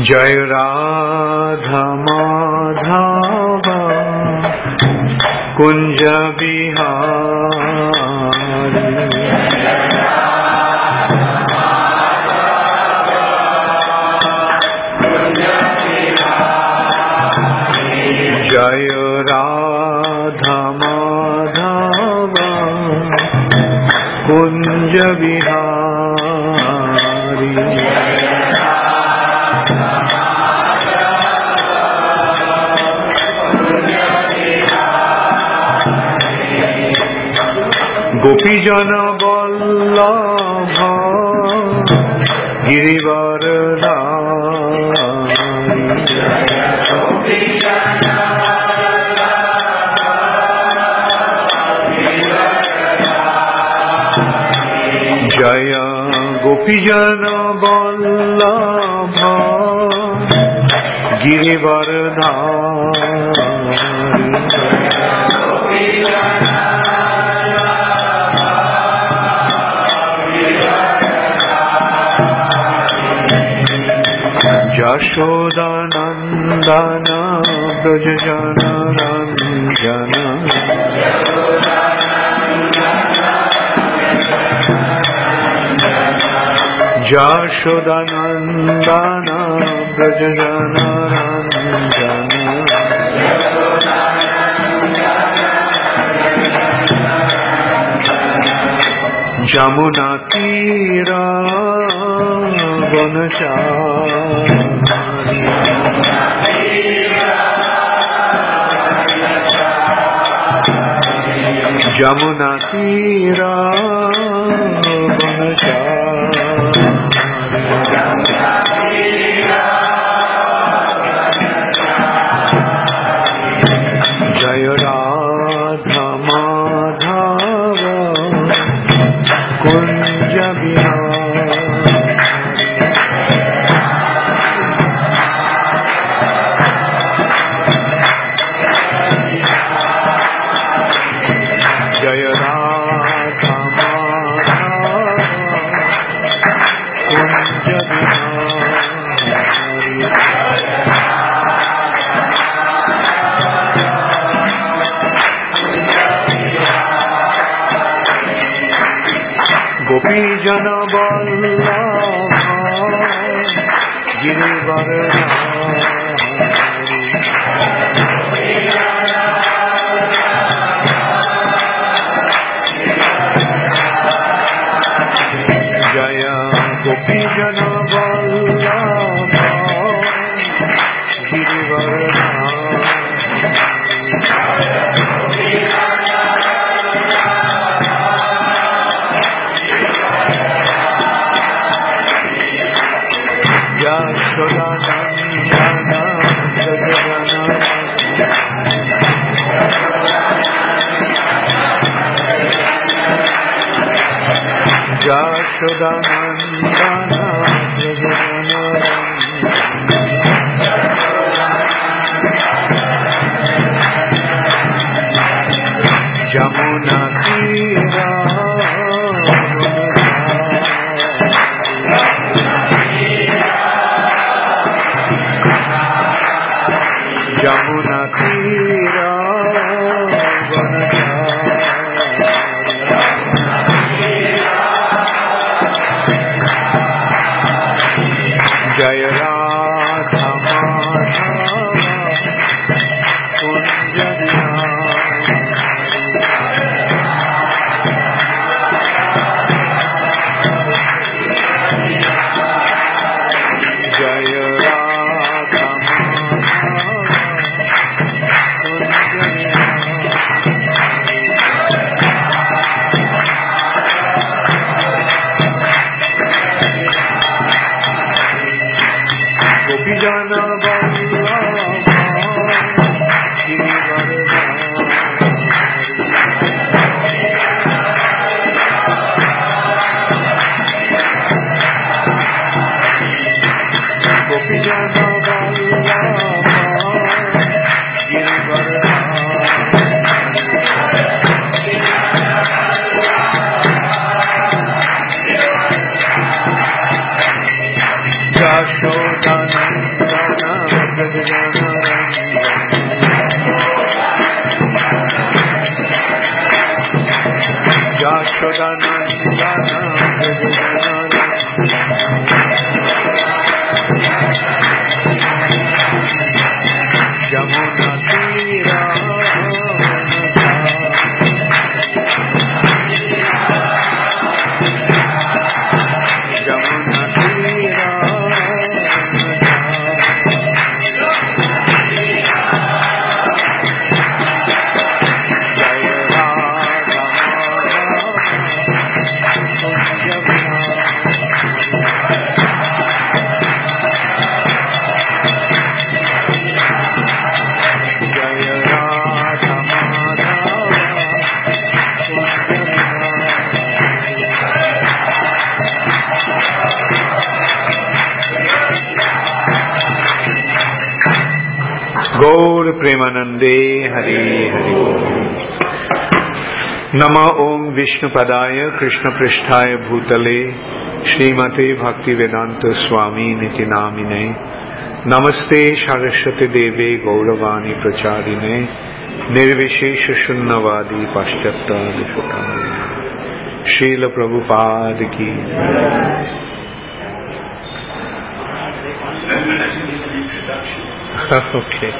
Jai Radha Madhava Kunja Bihari Jai Radha Madhava Kunja Bihari Gopijana Vallabha Girivardhari Gopijana Vallabha Girivardhari Jaya Gopijana Vallabha Girivardhari Yashodanandana Brajajana Ranjana Yashodanandana Brajajana Ranjana Jamuna Tira Jamuna Tira Jai Radha Madhava Kunja Bihari Gopijana Vallabha Girivardhari Jaya Gopijana Vallabha Girivardhari Yashodanandana Jamuna Tira Jamuna Tira Yashodanandana Gaur Premanande Hari Hari Nama Om Vishnu Padaya Krishna Prishtaya Bhutale Srimate Bhakti Vedanta Swami Niti Namine Namaste Saraswati Deve Gauravani Pracharine Nirvishesha Shunnavadi Paschyatta Vishuddham Srila Prabhupada Ki. Okay.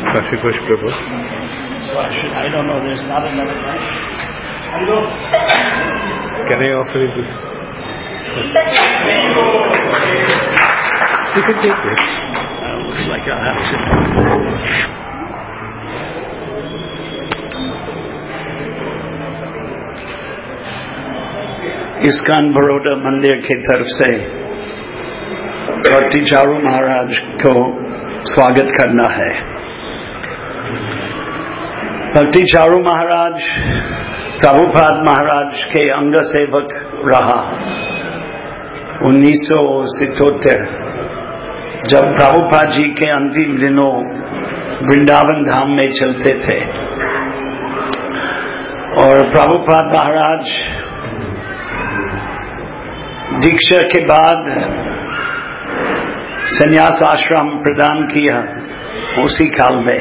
Prasikush Prabhu. So I don't know, there's not another one. Can I offer it this? You can take this. Looks like I'll have to. ISKCON Baroda Mandir ke taraf se भक्ति चारू महाराज को स्वागत करना है। भक्ति चारू महाराज प्रभुपाद महाराज के अंग सेवक रहा 1977 जब प्रभुपाद जी के अंतिम दिनों वृंदावन धाम में चलते थे और प्रभुपाद महाराज दीक्षा के बाद संन्यास आश्रम प्रदान किया उसी काल में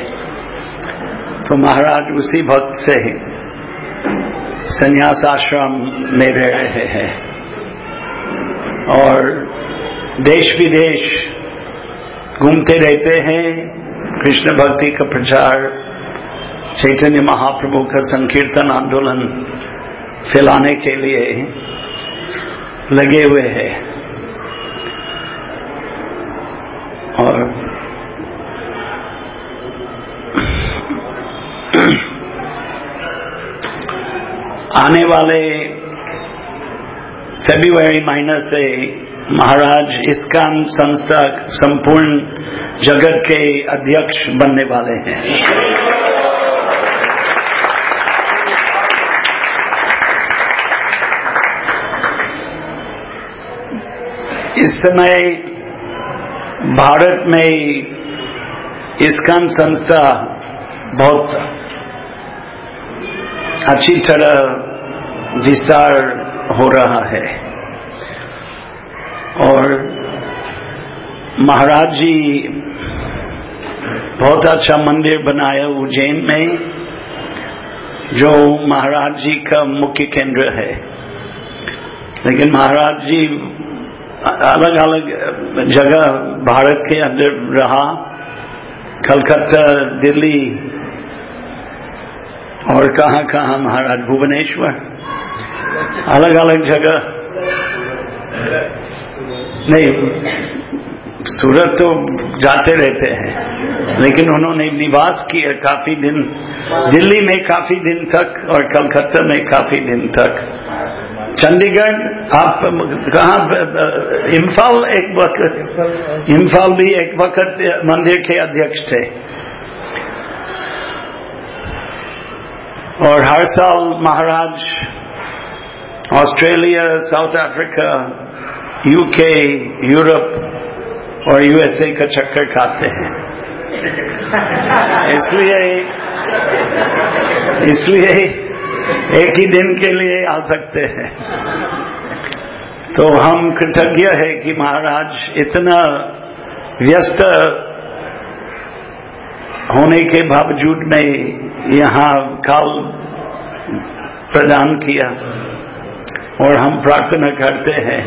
तो महाराज उसी भक्त से संन्यास आश्रम में रह रहे हैं और देश विदेश घूमते रहते हैं कृष्ण भक्ति का प्रचार चैतन्य महाप्रभु का संकीर्तन आंदोलन फैलाने के लिए लगे हुए हैं और आने वाले फरवरी महीने से महाराज ISKCON संस्था संपूर्ण जगत के अध्यक्ष बनने वाले हैं। इस समय भारत में ISKCON संस्था बहुत अच्छी तरह विस्तार हो रहा है और महाराज जी बहुत अच्छा मंदिर बनाया उज्जैन में जो महाराज जी का मुख्य केंद्र है लेकिन महाराज जी अलग अलग जगह भारत के अंदर रहा कलकत्ता दिल्ली और कहां कहां महाराज भुवनेश्वर अलग अलग जगह नहीं सूरत तो जाते रहते हैं लेकिन उन्होंने निवास किया काफी दिन दिल्ली में काफी दिन तक और कलकत्ता में काफी दिन तक चंडीगढ़ आप कहाँ इम्फाल एक वक्त इम्फाल भी एक वक्त मंदिर के अध्यक्ष थे और हर साल महाराज Australia South Africa UK Europe और यूएसए का चक्कर खाते हैं इसलिए एक ही दिन के लिए आ सकते हैं तो हम कृतज्ञ है कि महाराज इतना व्यस्त होने के बावजूद में यहाँ काल प्रदान किया और हम प्रार्थना करते हैं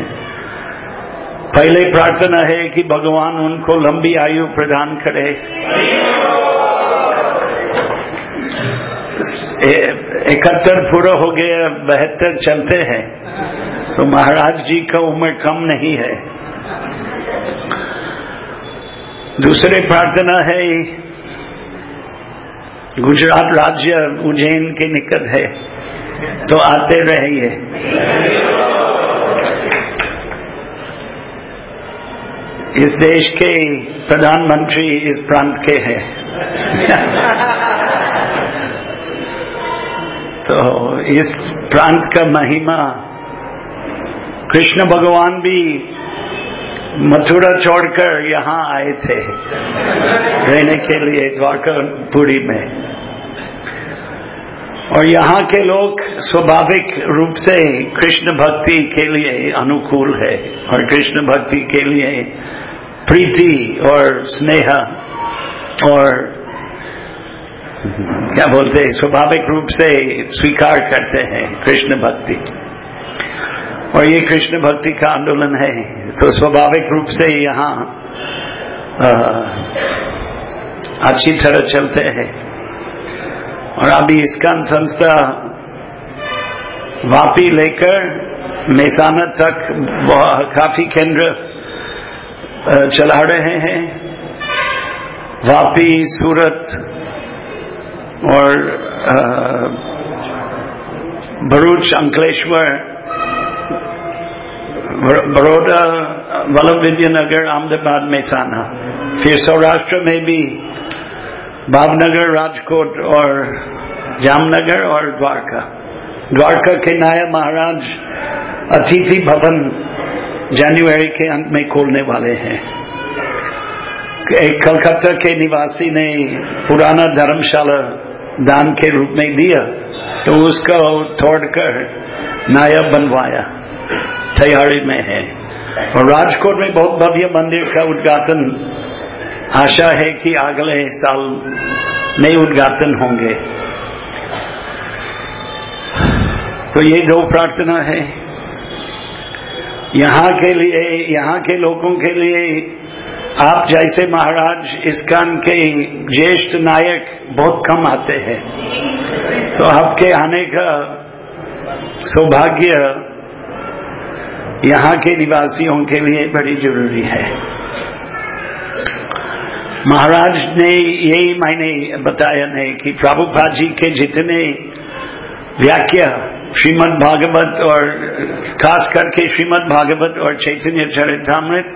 पहले प्रार्थना है कि भगवान उनको लंबी आयु प्रदान करे इकहत्तर पूरा हो गया 72 चलते हैं तो महाराज जी का उम्र कम नहीं है। दूसरे प्रार्थना है गुजरात राज्य उज्जैन के निकट है तो आते रहिए इस देश के प्रधानमंत्री इस प्रांत के हैं तो इस प्रांत का महिमा कृष्ण भगवान भी मथुरा छोड़कर यहाँ आए थे रहने के लिए द्वारकापुरी में, और यहाँ के लोग स्वाभाविक रूप से कृष्ण भक्ति के लिए अनुकूल है और कृष्ण भक्ति के लिए प्रीति और स्नेह और क्या बोलते हैं, स्वाभाविक रूप से स्वीकार करते हैं कृष्ण भक्ति, और ये कृष्ण भक्ति का आंदोलन है। तो स्वाभाविक रूप से यहाँ अच्छी तरह चलते हैं। और अभी ISKCON संस्था वापी लेकर मेहसाना तक काफी केंद्र चला रहे हैं, वापी, सूरत और भरूच, अंकलेश्वर, बड़ौदा, वल्लभ विद्यानगर, अहमदाबाद, मेहसाना, फिर सौराष्ट्र में भी भावनगर, राजकोट और जामनगर और द्वारका। द्वारका के नायब महाराज अतिथि भवन जनवरी के अंत में खोलने वाले हैं। एक कलकत्ता के निवासी ने पुराना धर्मशाला दान के रूप में दिया, तो उसका तोड़कर नायब बनवाया, तैयारी में है। और राजकोट में बहुत भव्य मंदिर का उद्घाटन, आशा है कि अगले साल नए उद्घाटन होंगे। तो ये दो प्रार्थना है यहाँ के लिए, यहाँ के लोगों के लिए। आप जैसे महाराज ISKCON के ज्येष्ठ नायक बहुत कम आते हैं, तो आपके आने का सौभाग्य यहाँ के निवासियों के लिए बड़ी जरूरी है। महाराज ने यही मैंने बताया नहीं कि प्रभुपाद जी के जितने व्याख्या श्रीमद् भागवत और खास करके श्रीमद् भागवत और चैतन्य चरितामृत,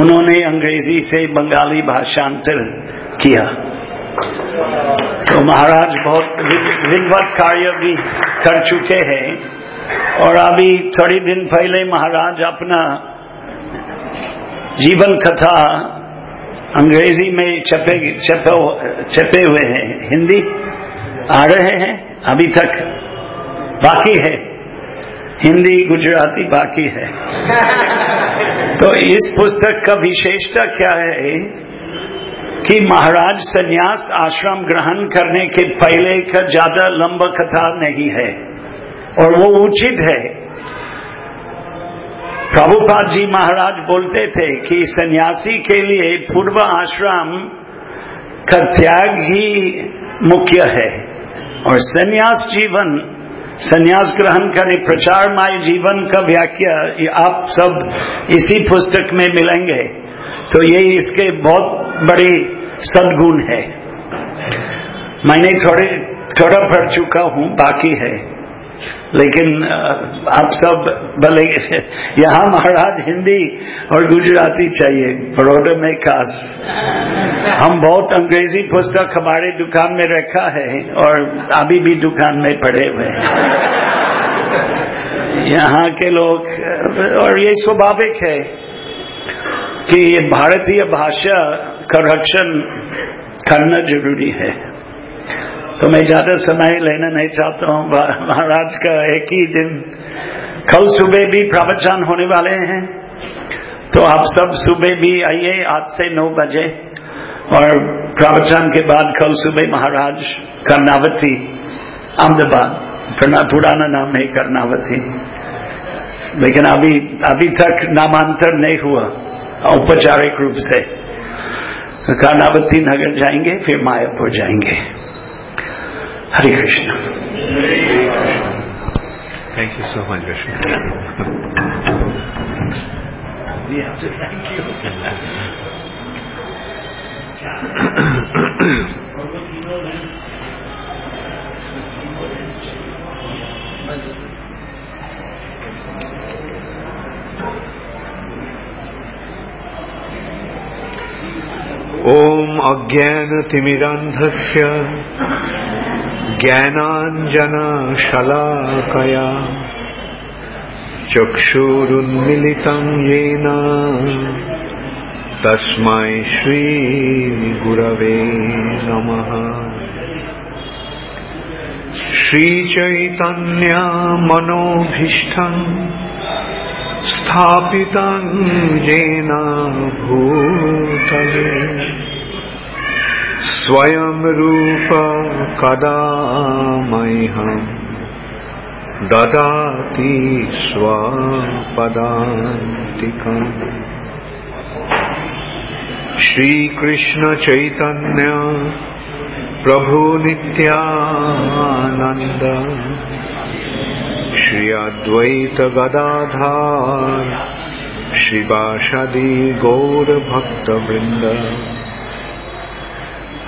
उन्होंने अंग्रेजी से बंगाली भाषांतर किया। तो महाराज बहुत विद्वत कार्य भी कर चुके हैं, और अभी थोड़ी दिन पहले महाराज अपना जीवन कथा अंग्रेजी में छपे हुए हैं, हिंदी आ रहे हैं, अभी तक बाकी है, हिंदी गुजराती बाकी है। तो इस पुस्तक का विशेषता क्या है कि महाराज संन्यास आश्रम ग्रहण करने के पहले का ज्यादा लंबा कथा नहीं है, और वो उचित है। प्रभुपाद जी महाराज बोलते थे कि सन्यासी के लिए पूर्व आश्रम का त्याग ही मुख्य है, और सन्यास जीवन, सन्यास ग्रहण करने, प्रचारमय जीवन का व्याख्या आप सब इसी पुस्तक में मिलेंगे। तो ये इसके बहुत बड़े सद्गुण है। मैंने थोड़ा पढ़ चुका हूँ, बाकी है, लेकिन आप सब भले। यहाँ महाराज हिंदी और गुजराती चाहिए, बड़ौदा में खास। हम बहुत अंग्रेजी पुस्तक हमारे दुकान में रखा है और अभी भी दुकान में पड़े हुए हैं। यहाँ के लोग, और ये स्वाभाविक है कि ये भारतीय भाषा का रक्षण करना जरूरी है। तो मैं ज्यादा समय लेना नहीं चाहता हूँ। महाराज का एक ही दिन, कल सुबह भी प्रवचन होने वाले हैं, तो आप सब सुबह भी आइए 8 से 9 बजे, और प्रवचन के बाद कल सुबह महाराज कर्णावती, अहमदाबाद, पुराना नाम है कर्णावती, लेकिन अभी तक नामांतरण नहीं हुआ औपचारिक रूप से। कर्णावती नगर जाएंगे, फिर मायापुर जाएंगे। Hare Krishna. Thank you so much, Krishna. We have to thank you. Om Ajnana Timirandhasya ज्ञानाञ्जनशलाकया चक्षुरुन्मिलितं येन तस्मै श्री गुरवे नमः। श्री चैतन्य मनोभीष्टं स्थापितं येन भूतले स्वयं रूप कदा मह्यं ददाति स्वपदान्तिकम्। Shri Krishna Chaitanya Prabhu Nityananda Shri Advaita Gadadhar Shri Vashadi Gaur Bhakta Vrinda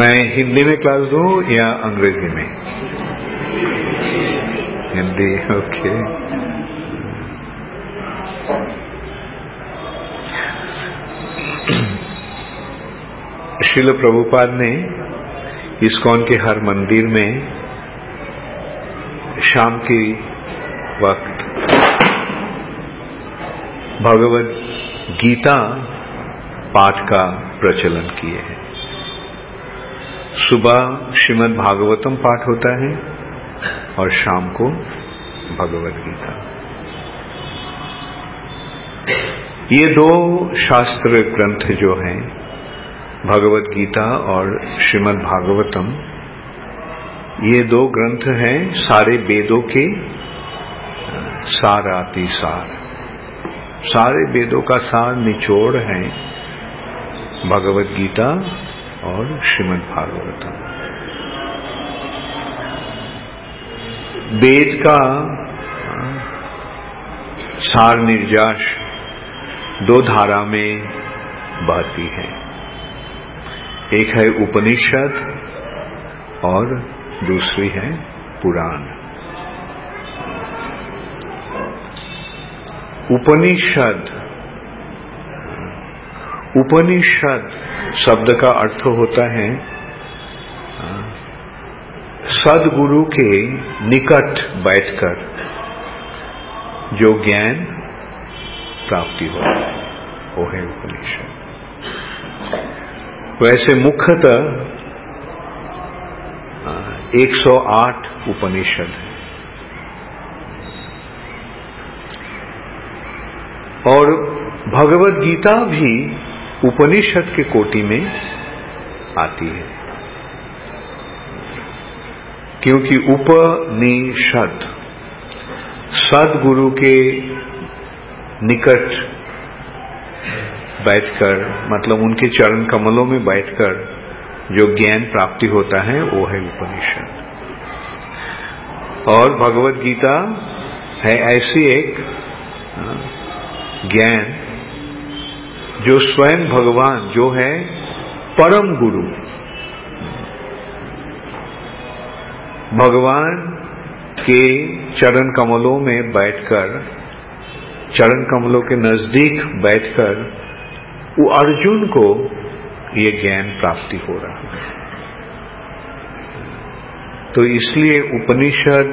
मैं हिंदी में क्लास दूं या अंग्रेजी में? हिंदी, ओके। श्रील प्रभुपाद ने ISKCON के हर मंदिर में शाम के वक्त भगवद गीता पाठ का प्रचलन किए हैं। सुबह श्रीमद् भागवतम पाठ होता है और शाम को भगवद गीता। ये दो शास्त्र ग्रंथ जो हैं भगवद गीता और श्रीमद् भागवतम, ये दो ग्रंथ हैं सारे वेदों के सारातिसार। सारे वेदों का सार निचोड़ है भगवद गीता और श्रीमद् भागवतम। वेद का सार निर्जाश दो धारा में बहती है, एक है उपनिषद और दूसरी है पुराण। उपनिषद शब्द का अर्थ होता है सद्गुरु के निकट बैठकर जो ज्ञान प्राप्ति हो वो है उपनिषद। वैसे मुख्यतः 108 उपनिषद हैं और भगवद गीता भी उपनिषद के कोटि में आती है, क्योंकि उपनिषद सद्गुरु के निकट बैठकर, मतलब उनके चरण कमलों में बैठकर जो ज्ञान प्राप्ति होता है वो है उपनिषद। और भगवद गीता है ऐसी एक ज्ञान जो स्वयं भगवान जो है परम गुरु, भगवान के चरण कमलों में बैठकर, चरण कमलों के नजदीक बैठकर वो अर्जुन को ये ज्ञान प्राप्ति हो रहा है। तो इसलिए उपनिषद,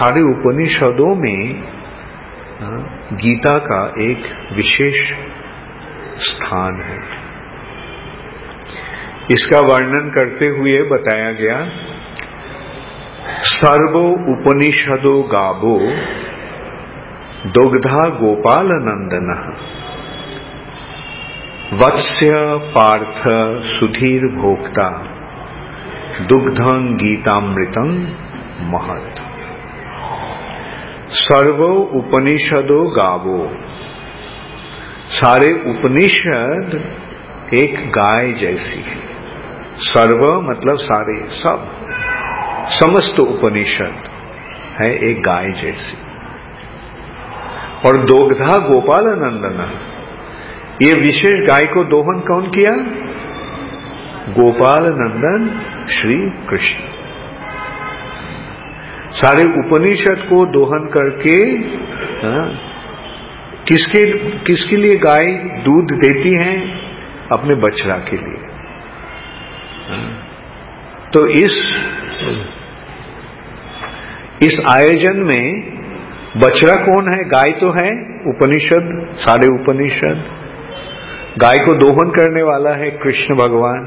सारे उपनिषदों में गीता का एक विशेष स्थान है। इसका वर्णन करते हुए बताया गया, सर्वो उपनिषदो गावो दुग्धा गोपाल नंदनः वत्स्य पार्थ सुधीर भोक्ता दुग्धं गीतामृतं महत्। सर्वो उपनिषदो गावो, सारे उपनिषद एक गाय जैसी है। सर्व मतलब सारे, सब, समस्त उपनिषद है एक गाय जैसी। और दोग्धा गोपाल नंदना, ये विशेष गाय को दोहन कौन किया? गोपाल नंदन श्री कृष्ण। सारे उपनिषद को दोहन करके किसके लिए गाय दूध देती हैं? अपने बछड़ा के लिए। तो इस आयोजन में बछड़ा कौन है? गाय तो है, उपनिषद, सारे उपनिषद। गाय को दोहन करने वाला है कृष्ण भगवान,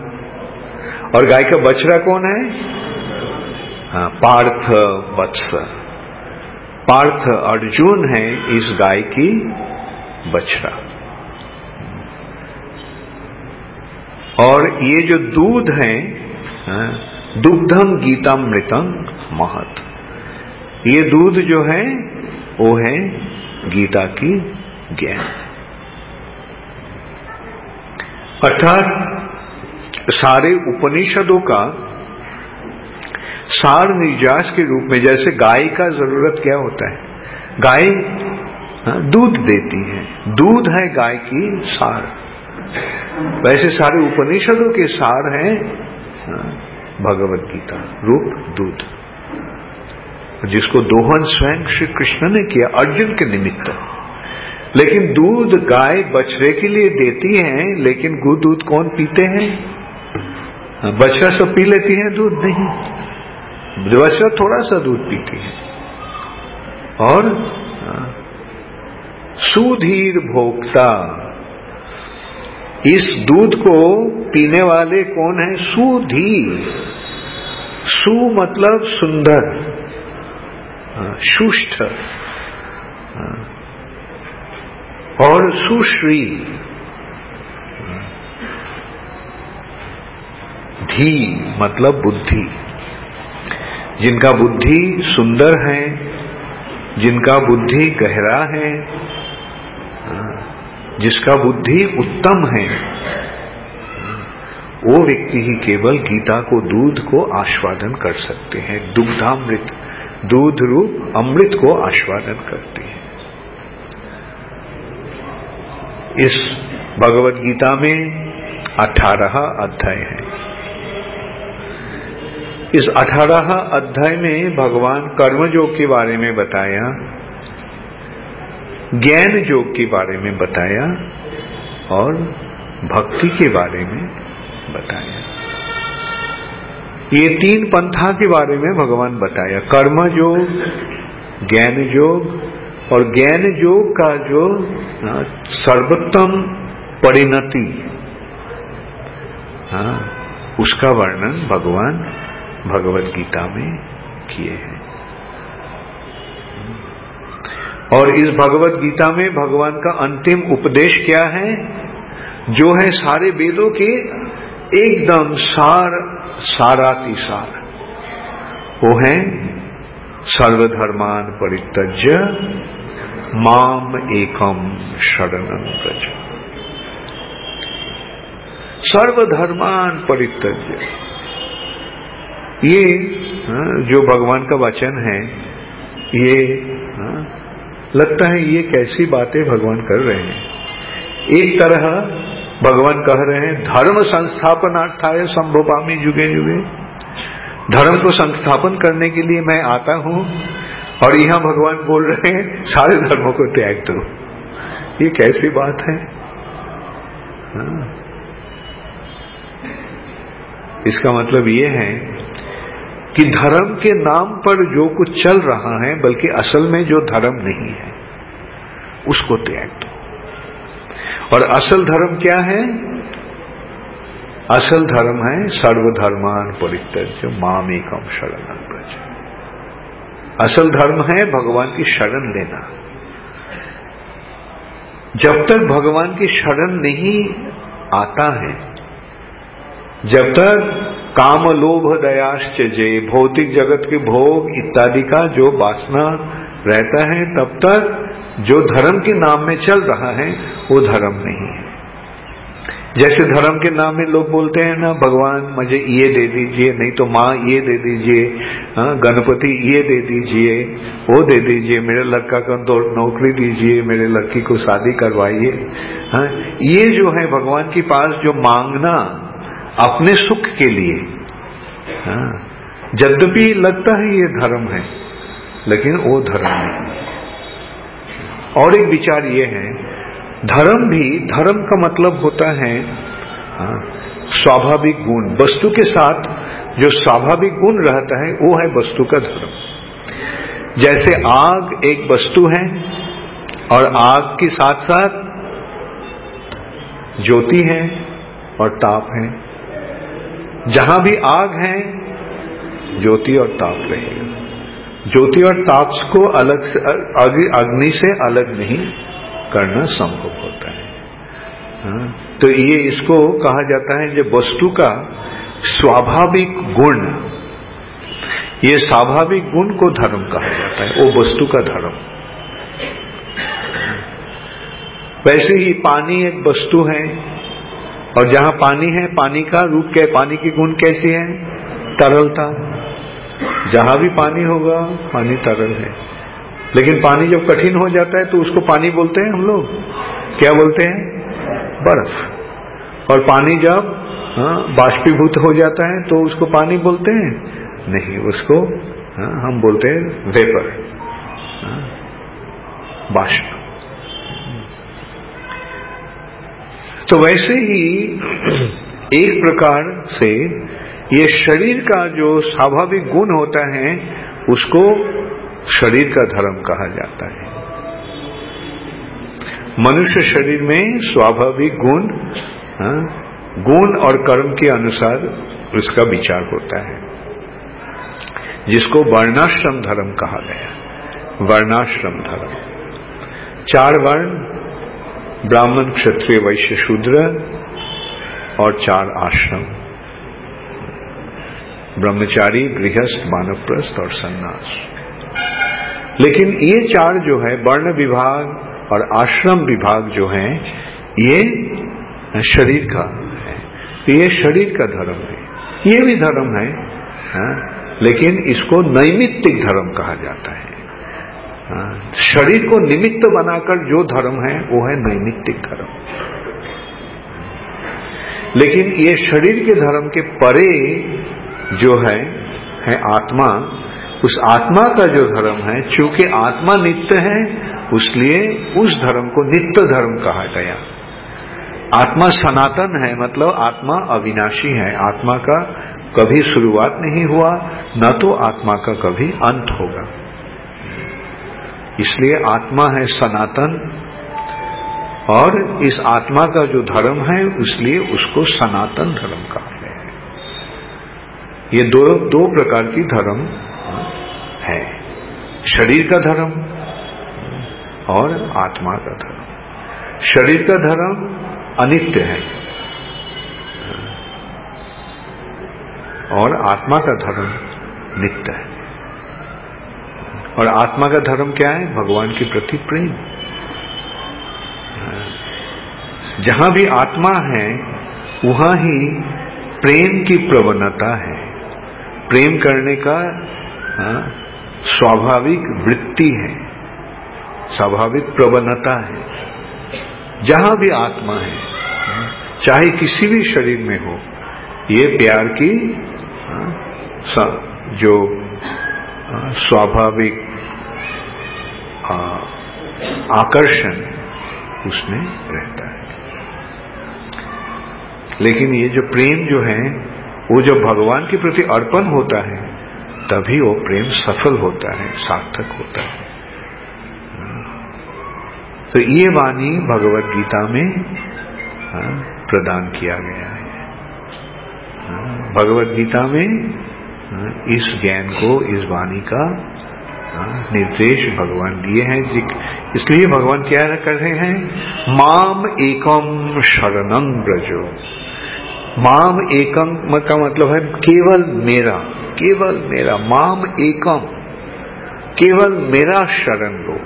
और गाय का बछड़ा कौन है? पार्थ वत्स, पार्थ अर्जुन है इस गाय की बछड़ा। और ये जो दूध है, दुग्धम गीतम मृतम महत, ये दूध जो है वो है गीता की ज्ञान। अर्थात सारे उपनिषदों का सार निजास के रूप में, जैसे गाय का जरूरत क्या होता है? गाय दूध देती है, दूध है गाय की सार, वैसे सारे उपनिषदों के सार है भगवद गीता रूप दूध, जिसको दोहन स्वयं श्री कृष्ण ने किया अर्जुन के निमित्त। लेकिन दूध गाय बछड़े के लिए देती है, लेकिन गो दूध कौन पीते हैं? बछड़ा सब पी लेती है, दूध नहीं, बछड़ा थोड़ा सा दूध पीती है। और सुधीर भोक्ता, इस दूध को पीने वाले कौन है? सुधीर, सु मतलब सुंदर, शुष्ठ, और सुश्री, धी मतलब बुद्धि, जिनका बुद्धि सुंदर है, जिनका बुद्धि गहरा है, जिसका बुद्धि उत्तम है, वो व्यक्ति ही केवल गीता को, दूध को आस्वादन कर सकते हैं। दुग्धामृत, दूध रूप अमृत को आस्वादन करते हैं। इस भगवद गीता में 18 अध्याय हैं। इस 18 अध्याय में भगवान कर्मयोग के बारे में बताया, ज्ञान योग के बारे में बताया, और भक्ति के बारे में बताया। ये 3 पंथा के बारे में भगवान बताया, कर्मयोग, ज्ञान योग। और ज्ञान योग का जो सर्वोत्तम परिणति, उसका वर्णन भगवान भगवद गीता में किए हैं। और इस भगवद गीता में भगवान का अंतिम उपदेश क्या है? जो है सारे वेदों के एकदम सार, सारातिसार, वो है सर्वधर्मान परित्यज्य माम एकम शरणं व्रज। सर्वधर्मान परित्यज्य, ये जो भगवान का वचन है, ये लगता है ये कैसी बातें भगवान कर रहे हैं। एक तरह भगवान कह रहे हैं धर्म संस्थापनार्थाय संभवामि जुगे जुगे, धर्म को संस्थापन करने के लिए मैं आता हूँ। और यहाँ भगवान बोल रहे हैं सारे धर्मों को त्याग दो। ये कैसी बात है? इसका मतलब ये है कि धर्म के नाम पर जो कुछ चल रहा है, बल्कि असल में जो धर्म नहीं है उसको त्याग दो। और असल धर्म क्या है? असल धर्म है सर्वधर्मान परित्यज्य माम एकम शरणं व्रज। असल धर्म है भगवान की शरण लेना। जब तक भगवान की शरण नहीं आता है, जब तक काम लोभ दयाश्च जय, भौतिक जगत के भोग इत्यादि का जो वासना रहता है, तब तक जो धर्म के नाम में चल रहा है वो धर्म नहीं है। जैसे धर्म के नाम में लोग बोलते हैं ना, भगवान मुझे ये दे दीजिए, नहीं तो माँ ये दे दीजिए, गणपति ये दे दीजिए, वो दे दीजिए, मेरे लड़का को नौकरी दीजिए, मेरे लड़की को शादी करवाइए। ये जो है भगवान के पास जो मांगना अपने सुख के लिए, यद्यपि लगता है ये धर्म है, लेकिन वो धर्म नहीं। और एक विचार ये है, धर्म भी, धर्म का मतलब होता है स्वाभाविक गुण, वस्तु के साथ जो स्वाभाविक गुण रहता है वो है वस्तु का धर्म। जैसे आग एक वस्तु है और आग के साथ साथ ज्योति है और ताप है, जहां भी आग है ज्योति और ताप रहेगा, ज्योति और ताप को अलग से, अग्नि से अलग नहीं करना संभव होता है। तो ये इसको कहा जाता है जो वस्तु का स्वाभाविक गुण, ये स्वाभाविक गुण को धर्म कहा जाता है, वो वस्तु का धर्म। वैसे ही पानी एक वस्तु है, और जहां पानी है, पानी का रूप क्या है, पानी के गुण कैसे है, तरलता। जहां भी पानी होगा पानी तरल है, लेकिन पानी जब कठिन हो जाता है तो उसको पानी बोलते हैं हम लोग, क्या बोलते हैं, बर्फ। और पानी जब बाष्पीभूत हो जाता है तो उसको पानी बोलते हैं नहीं, उसको हम बोलते हैं वेपर, बाष्प। तो वैसे ही एक प्रकार से ये शरीर का जो स्वाभाविक गुण होता है उसको शरीर का धर्म कहा जाता है। मनुष्य शरीर में स्वाभाविक गुण, गुण और कर्म के अनुसार उसका विचार होता है, जिसको वर्णाश्रम धर्म कहा गया। वर्णाश्रम धर्म, चार वर्ण, ब्राह्मण, क्षत्रिय, वैश्य, शूद्र, और चार आश्रम, ब्रह्मचारी, गृहस्थ, वानप्रस्थ और सन्यास। लेकिन ये चार जो है, वर्ण विभाग और आश्रम विभाग जो है, ये शरीर का है, ये शरीर का धर्म है, ये भी धर्म है, लेकिन इसको नैमित्तिक धर्म कहा जाता है। शरीर को निमित्त बनाकर जो धर्म है वो है नैमित्तिक धर्म। लेकिन ये शरीर के धर्म के परे जो है आत्मा, उस आत्मा का जो धर्म है, चूंकि आत्मा नित्य है इसलिए उस धर्म को नित्य धर्म कहा गया। आत्मा सनातन है, मतलब आत्मा अविनाशी है, आत्मा का कभी शुरुआत नहीं हुआ, न तो आत्मा का कभी अंत होगा, इसलिए आत्मा है सनातन। और इस आत्मा का जो धर्म है इसलिए उसको सनातन धर्म कहा गया है। ये दो प्रकार की धर्म है, शरीर का धर्म और आत्मा का धर्म। शरीर का धर्म अनित्य है और आत्मा का धर्म नित्य है। और आत्मा का धर्म क्या है, भगवान के प्रति प्रेम। जहां भी आत्मा है वहां ही प्रेम की प्रवणता है, प्रेम करने का स्वाभाविक वृत्ति है, स्वाभाविक प्रवणता है। जहां भी आत्मा है, चाहे किसी भी शरीर में हो, ये प्यार की जो स्वाभाविक आकर्षण उसमें रहता है। लेकिन ये जो प्रेम जो है वो जब भगवान के प्रति अर्पण होता है तभी वो प्रेम सफल होता है, सार्थक होता है। तो ये वाणी भगवत गीता में प्रदान किया गया है। भगवत गीता में इस ज्ञान को, इस वाणी का निर्देश भगवान दिए हैं। इसलिए भगवान क्या कर रहे हैं, माम एकम शरणं व्रजो। माम एकम का मतलब है केवल मेरा, केवल मेरा, माम एकम, केवल मेरा शरण लो।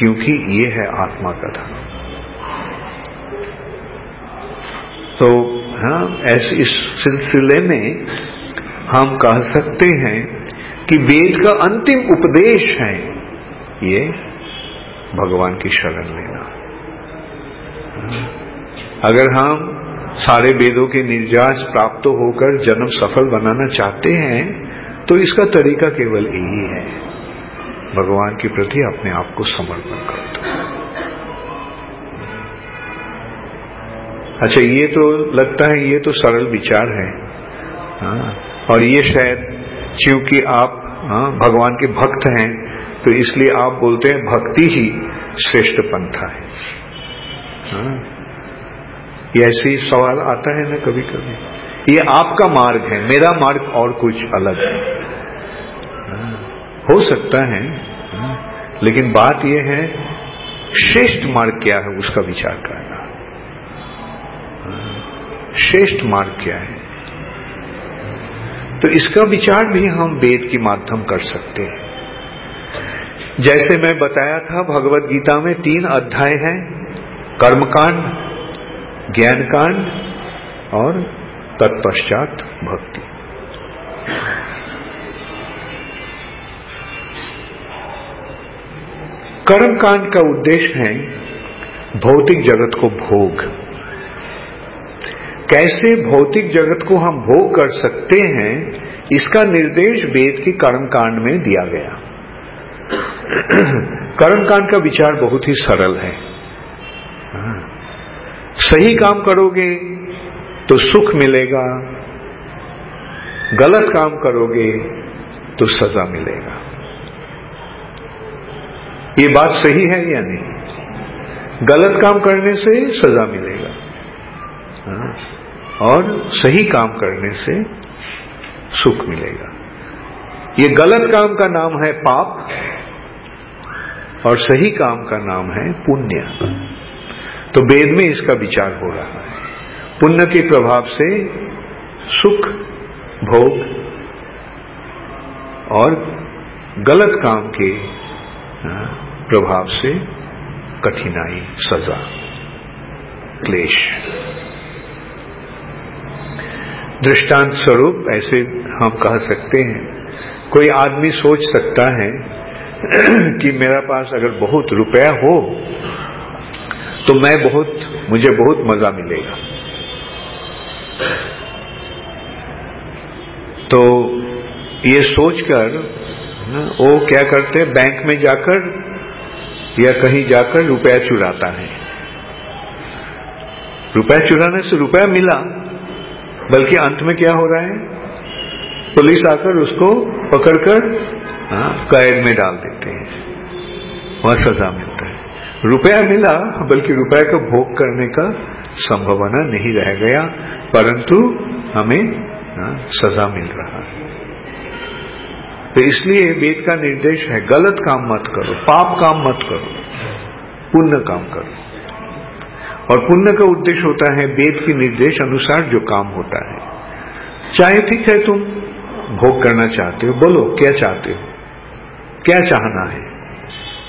क्योंकि ये है आत्मा कथा। तो हाँ, इस सिलसिले में हम कह सकते हैं कि वेद का अंतिम उपदेश है ये भगवान की शरण लेना। अगर हम सारे वेदों के निर्यास प्राप्त होकर जन्म सफल बनाना चाहते हैं तो इसका तरीका केवल यही है, भगवान के प्रति अपने आप को समर्पण कर दो। अच्छा, ये तो लगता है ये तो सरल विचार है, और ये शायद क्योंकि आप भगवान के भक्त हैं तो इसलिए आप बोलते हैं भक्ति ही श्रेष्ठ पंथा है। ये ऐसे सवाल आता है ना कभी कभी। ये आपका मार्ग है, मेरा मार्ग और कुछ अलग है। हो सकता है, लेकिन बात ये है श्रेष्ठ मार्ग क्या है उसका विचार करना। श्रेष्ठ मार्ग क्या है, तो इसका विचार भी हम वेद के माध्यम कर सकते हैं। जैसे मैं बताया था, भगवद गीता में 3 अध्याय हैं, कर्मकांड, ज्ञानकांड और तत्पश्चात भक्ति। कर्मकांड का उद्देश्य है भौतिक जगत को भोग, कैसे भौतिक जगत को हम भोग कर सकते हैं, इसका निर्देश वेद के कर्मकांड में दिया गया। कर्मकांड का विचार बहुत ही सरल है। सही काम करोगे तो सुख मिलेगा, गलत काम करोगे तो सजा मिलेगा। ये बात सही है या नहीं? गलत काम करने से सजा मिलेगा और सही काम करने से सुख मिलेगा। ये गलत काम का नाम है पाप और सही काम का नाम है पुण्य। तो वेद में इसका विचार हो रहा है। पुण्य के प्रभाव से सुख भोग और गलत काम के प्रभाव से कठिनाई, सजा, क्लेश। दृष्टांत स्वरूप ऐसे हम कह सकते हैं, कोई आदमी सोच सकता है कि मेरा पास अगर बहुत रुपया हो तो मुझे बहुत मजा मिलेगा। तो ये सोचकर वो क्या करते हैं, बैंक में जाकर या कहीं जाकर रुपया चुराता है। रुपया चुराने से रुपया मिला, बल्कि अंत में क्या हो रहा है, पुलिस आकर उसको पकड़कर कैद में डाल देते हैं, वहां सजा मिलता है। रुपया मिला, बल्कि रुपया का भोग करने का संभावना नहीं रह गया, परंतु हमें सजा मिल रहा है। तो इसलिए वेद का निर्देश है गलत काम मत करो, पाप काम मत करो, पुण्य काम करो। और पुण्य का उद्देश्य होता है वेद के निर्देश अनुसार जो काम होता है। चाहे ठीक है तुम भोग करना चाहते हो, बोलो क्या चाहते हो, क्या चाहना है,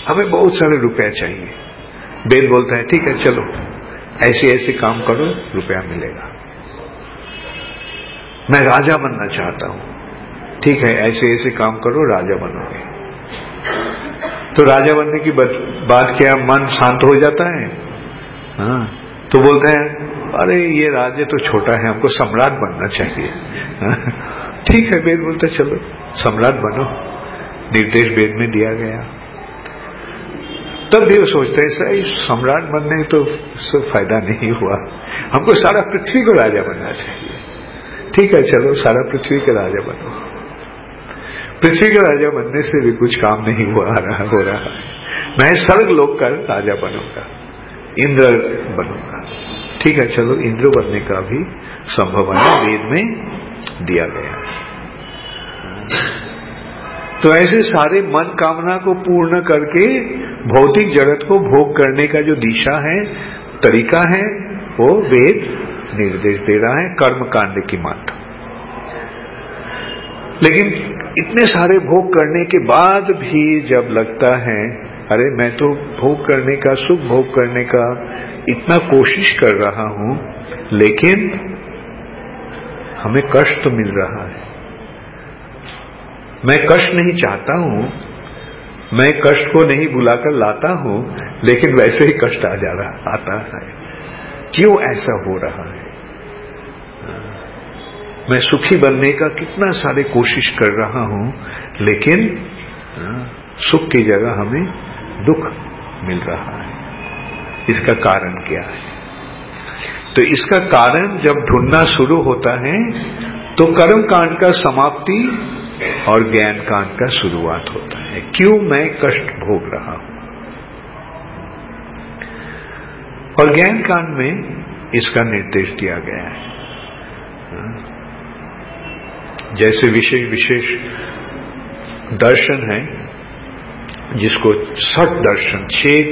हमें बहुत सारे रुपया चाहिए। वेद बोलता है ठीक है चलो ऐसे ऐसे काम करो, रुपया मिलेगा। मैं राजा बनना चाहता हूं, ठीक है ऐसे ऐसे काम करो, राजा बनोगे। तो राजा बनने की बात क्या, मन शांत हो जाता है? तो बोलते हैं अरे ये राज्य तो छोटा है, हमको सम्राट बनना चाहिए। ठीक है, वेद बोलता है चलो सम्राट बनो, निर्देश वेद में दिया गया। तब भी वो सोचते हैं सही सम्राट बनने तो फायदा नहीं हुआ, हमको सारा पृथ्वी को राजा बनना चाहिए। ठीक है चलो सारा पृथ्वी का राजा बनो। पृथ्वी का राजा बनने से भी कुछ काम नहीं हो रहा है। मैं स्वर्ग लोक का राजा बनूंगा, इंद्र बनूंगा। ठीक है चलो इंद्र बनने का भी संभावना वेद में दिया गया है। तो ऐसे सारे मन कामना को पूर्ण करके भौतिक जगत को भोग करने का जो दिशा है, तरीका है, वो वेद निर्देश दे रहा है कर्म कांड की मात्रा। लेकिन इतने सारे भोग करने के बाद भी जब लगता है अरे मैं तो भोग करने का, सुख भोग करने का इतना कोशिश कर रहा हूं, लेकिन हमें कष्ट तो मिल रहा है। मैं कष्ट नहीं चाहता हूं, मैं कष्ट को नहीं बुलाकर लाता हूं, लेकिन वैसे ही कष्ट आता है। क्यों ऐसा हो रहा है? मैं सुखी बनने का कितना सारे कोशिश कर रहा हूं, लेकिन सुख की जगह हमें दुख मिल रहा है। इसका कारण क्या है? तो इसका कारण जब ढूंढना शुरू होता है तो कर्म कांड का समाप्ति और ज्ञान कांड का शुरुआत होता है। क्यों मैं कष्ट भोग रहा हूं? और ज्ञान कांड में इसका निर्देश दिया गया है। जैसे विशेष विशेष दर्शन है, जिसको षट दर्शन, 6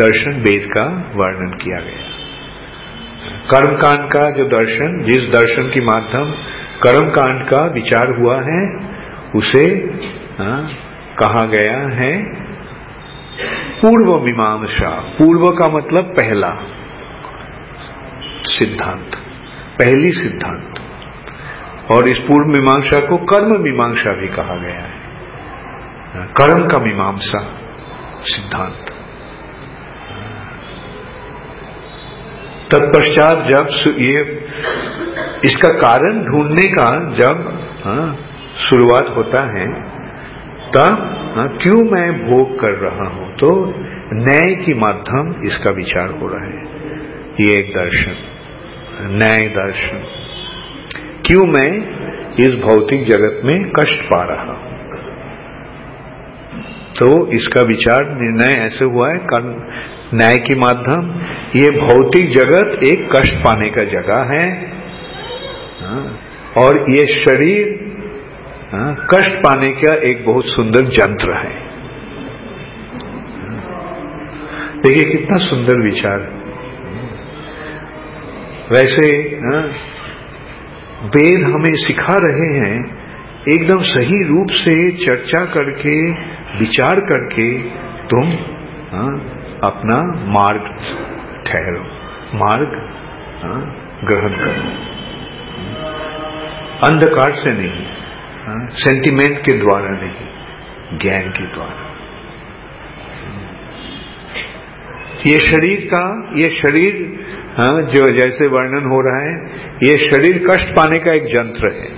दर्शन वेद का वर्णन किया गया। कर्मकांड का जो दर्शन, जिस दर्शन के माध्यम कर्मकांड का विचार हुआ है, उसे कहा गया है पूर्व मीमांसा। पूर्व का मतलब पहला सिद्धांत, पहली सिद्धांत। और इस पूर्व मीमांसा को कर्म मीमांसा भी कहा गया है। कर्म का मीमांसा सिद्धांत। तत्पश्चात जब ये इसका कारण ढूंढने का जब शुरुआत होता है, तब क्यों मैं भोग कर रहा हूं, तो न्याय के माध्यम इसका विचार हो रहा है। ये एक दर्शन, न्याय दर्शन। क्यों मैं इस भौतिक जगत में कष्ट पा रहा हूं, तो इसका विचार निर्णय ऐसे हुआ है कर्म न्याय के माध्यम। ये भौतिक जगत एक कष्ट पाने का जगह है और ये शरीर कष्ट पाने का एक बहुत सुंदर यंत्र है। देखिए कितना सुंदर विचार। वैसे वेद हमें सिखा रहे हैं एकदम सही रूप से चर्चा करके, विचार करके तुम अपना मार्ग ठहरो, मार्ग ग्रहण करो। अंधकार से नहीं, सेंटिमेंट के द्वारा नहीं, ज्ञान के द्वारा। ये शरीर जो जैसे वर्णन हो रहा है, ये शरीर कष्ट पाने का एक यंत्र है।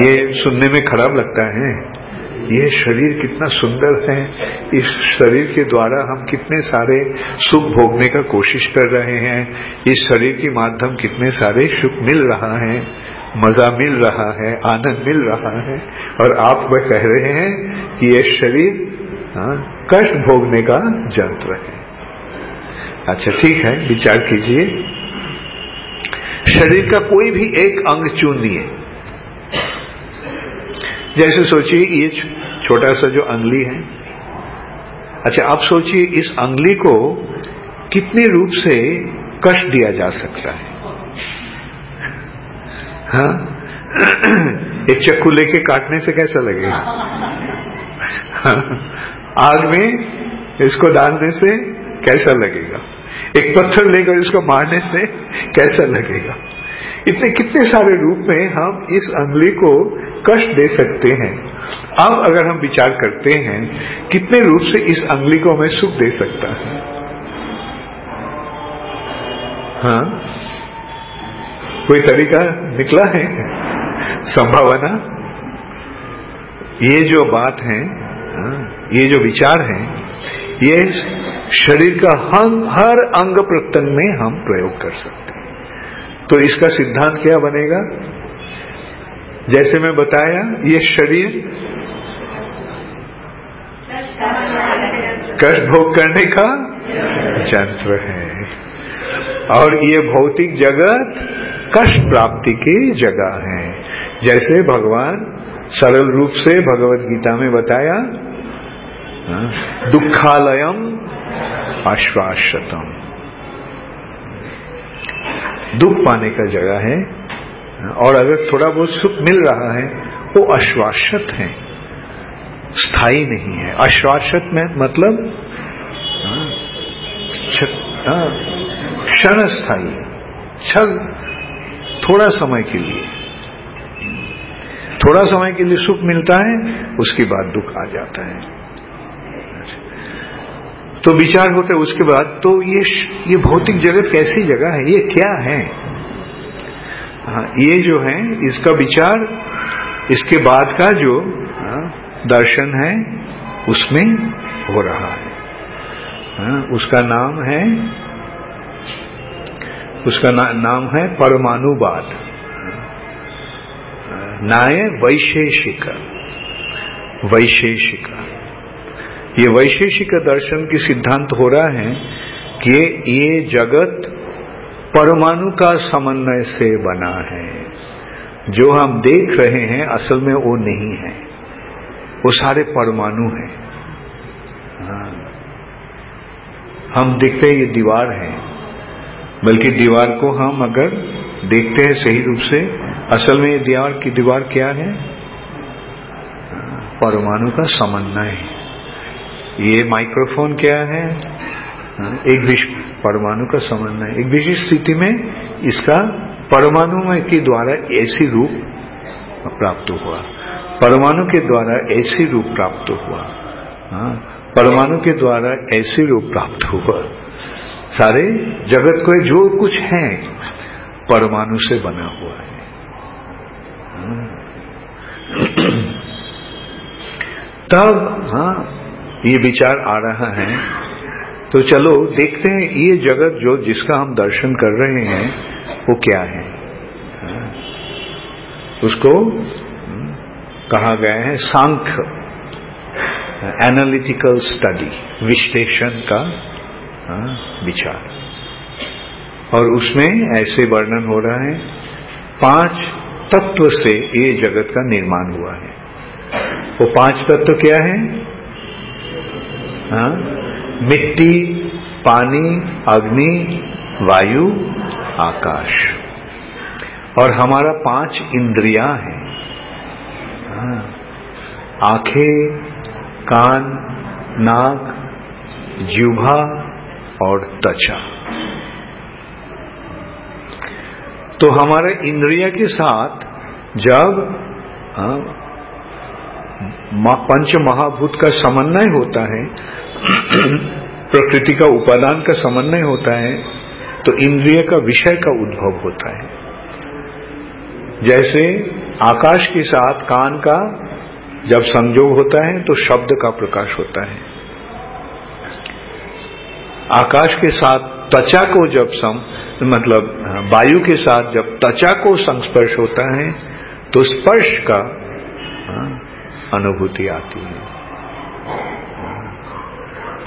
ये सुनने में खराब लगता है, ये शरीर कितना सुंदर है, इस शरीर के द्वारा हम कितने सारे सुख भोगने का कोशिश कर रहे हैं, इस शरीर के माध्यम कितने सारे सुख मिल रहा है, मजा मिल रहा है, आनंद मिल रहा है। और आप वह कह रहे हैं कि ये शरीर कष्ट भोगने का यंत्र है। अच्छा ठीक है, विचार कीजिए। शरीर का कोई भी एक अंग चुनिए। जैसे सोचिए ये छोटा सा जो अंगुली है, अच्छा आप सोचिए इस अंगुली को कितने रूप से कष्ट दिया जा सकता है। हाँ, एक चक्कू लेके काटने से कैसा लगेगा? हाँ, आग में इसको डालने से कैसा लगेगा? एक पत्थर लेकर इसको मारने से कैसा लगेगा? इतने कितने सारे रूप में हम इस अंगुली को कष्ट दे सकते हैं। अब अगर हम विचार करते हैं कितने रूप से इस अंगुली को हमें सुख दे सकता है। हाँ, कोई तरीका निकला है? संभावना ये जो बात है, ये जो विचार है, ये शरीर का हर अंग प्रत्यंग में हम प्रयोग कर सकते हैं। तो इसका सिद्धांत क्या बनेगा? जैसे मैं बताया, ये शरीर कष्ट भोग करने का यंत्र है और ये भौतिक जगत कष्ट प्राप्ति की जगह है। जैसे भगवान सरल रूप से भगवद गीता में बताया, दुखालयम आश्वासतम, दुख पाने का जगह है। और अगर थोड़ा बहुत सुख मिल रहा है, वो आश्वासत है, स्थायी नहीं है। अशाश्वत में मतलब क्षण स्थायी, थोड़ा समय के लिए, थोड़ा समय के लिए सुख मिलता है, उसके बाद दुख आ जाता है। तो विचार होता है उसके बाद तो ये भौतिक जगत कैसी जगह है, ये क्या है? हाँ, ये जो है इसका विचार, इसके बाद का जो दर्शन है उसमें हो रहा है। हाँ, उसका नाम है परमाणुवाद, नाय वैशेषिक। ये वैशेषिक दर्शन की सिद्धांत हो रहा है कि ये जगत परमाणु का समन्वय से बना है। जो हम देख रहे हैं असल में वो नहीं है, वो सारे परमाणु हैं। हम देखते हैं ये दीवार है, बल्कि दीवार को हम अगर देखते हैं सही रूप से, असल में ये दीवार की दीवार क्या है? परमाणु का समन्वय है। ये माइक्रोफोन क्या है? एक विशिष्ट परमाणु का समन्वय है। एक विशिष्ट स्थिति में इसका परमाणु के द्वारा ऐसी रूप प्राप्त हुआ, परमाणु के द्वारा ऐसी रूप प्राप्त हुआ, परमाणु के द्वारा ऐसी रूप प्राप्त हुआ। सारे जगत को जो कुछ है परमाणु से बना हुआ है। तब ये विचार आ रहा है, तो चलो देखते हैं ये जगत जो जिसका हम दर्शन कर रहे हैं वो क्या है। उसको कहा गया है सांख्य, एनालिटिकल स्टडी, विश्लेषण का विचार। और उसमें ऐसे वर्णन हो रहा है 5 तत्व से ये जगत का निर्माण हुआ है। वो 5 तत्व क्या है? मिट्टी, पानी, अग्नि, वायु, आकाश। और हमारा 5 इंद्रियां हैं, आंखें, कान, नाक, जुबा और त्वचा। तो हमारे इंद्रिया के साथ जब पंच महाभूत का समन्वय होता है, प्रकृति का उपादान का समन्वय होता है, तो इंद्रिय का विषय का उद्भव होता है। जैसे आकाश के साथ कान का जब संयोग होता है तो शब्द का प्रकाश होता है। आकाश के साथ त्वचा को जब मतलब वायु के साथ जब त्वचा को संस्पर्श होता है तो स्पर्श का अनुभूति आती है।